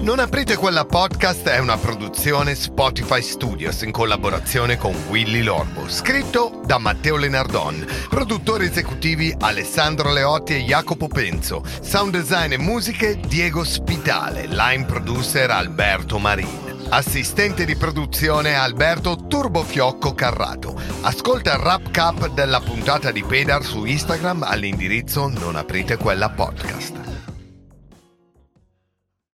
Non aprite quella podcast è una produzione Spotify Studios in collaborazione con Willy Lorbo, scritto da Matteo Lenardon, produttori esecutivi Alessandro Leotti e Jacopo Penzo, sound design e musiche Diego Spitale, line producer Alberto Marin, assistente di produzione Alberto Turbofiocco Carrato. Ascolta il wrap-up della puntata di Pedar su Instagram all'indirizzo Non Aprite Quella Podcast.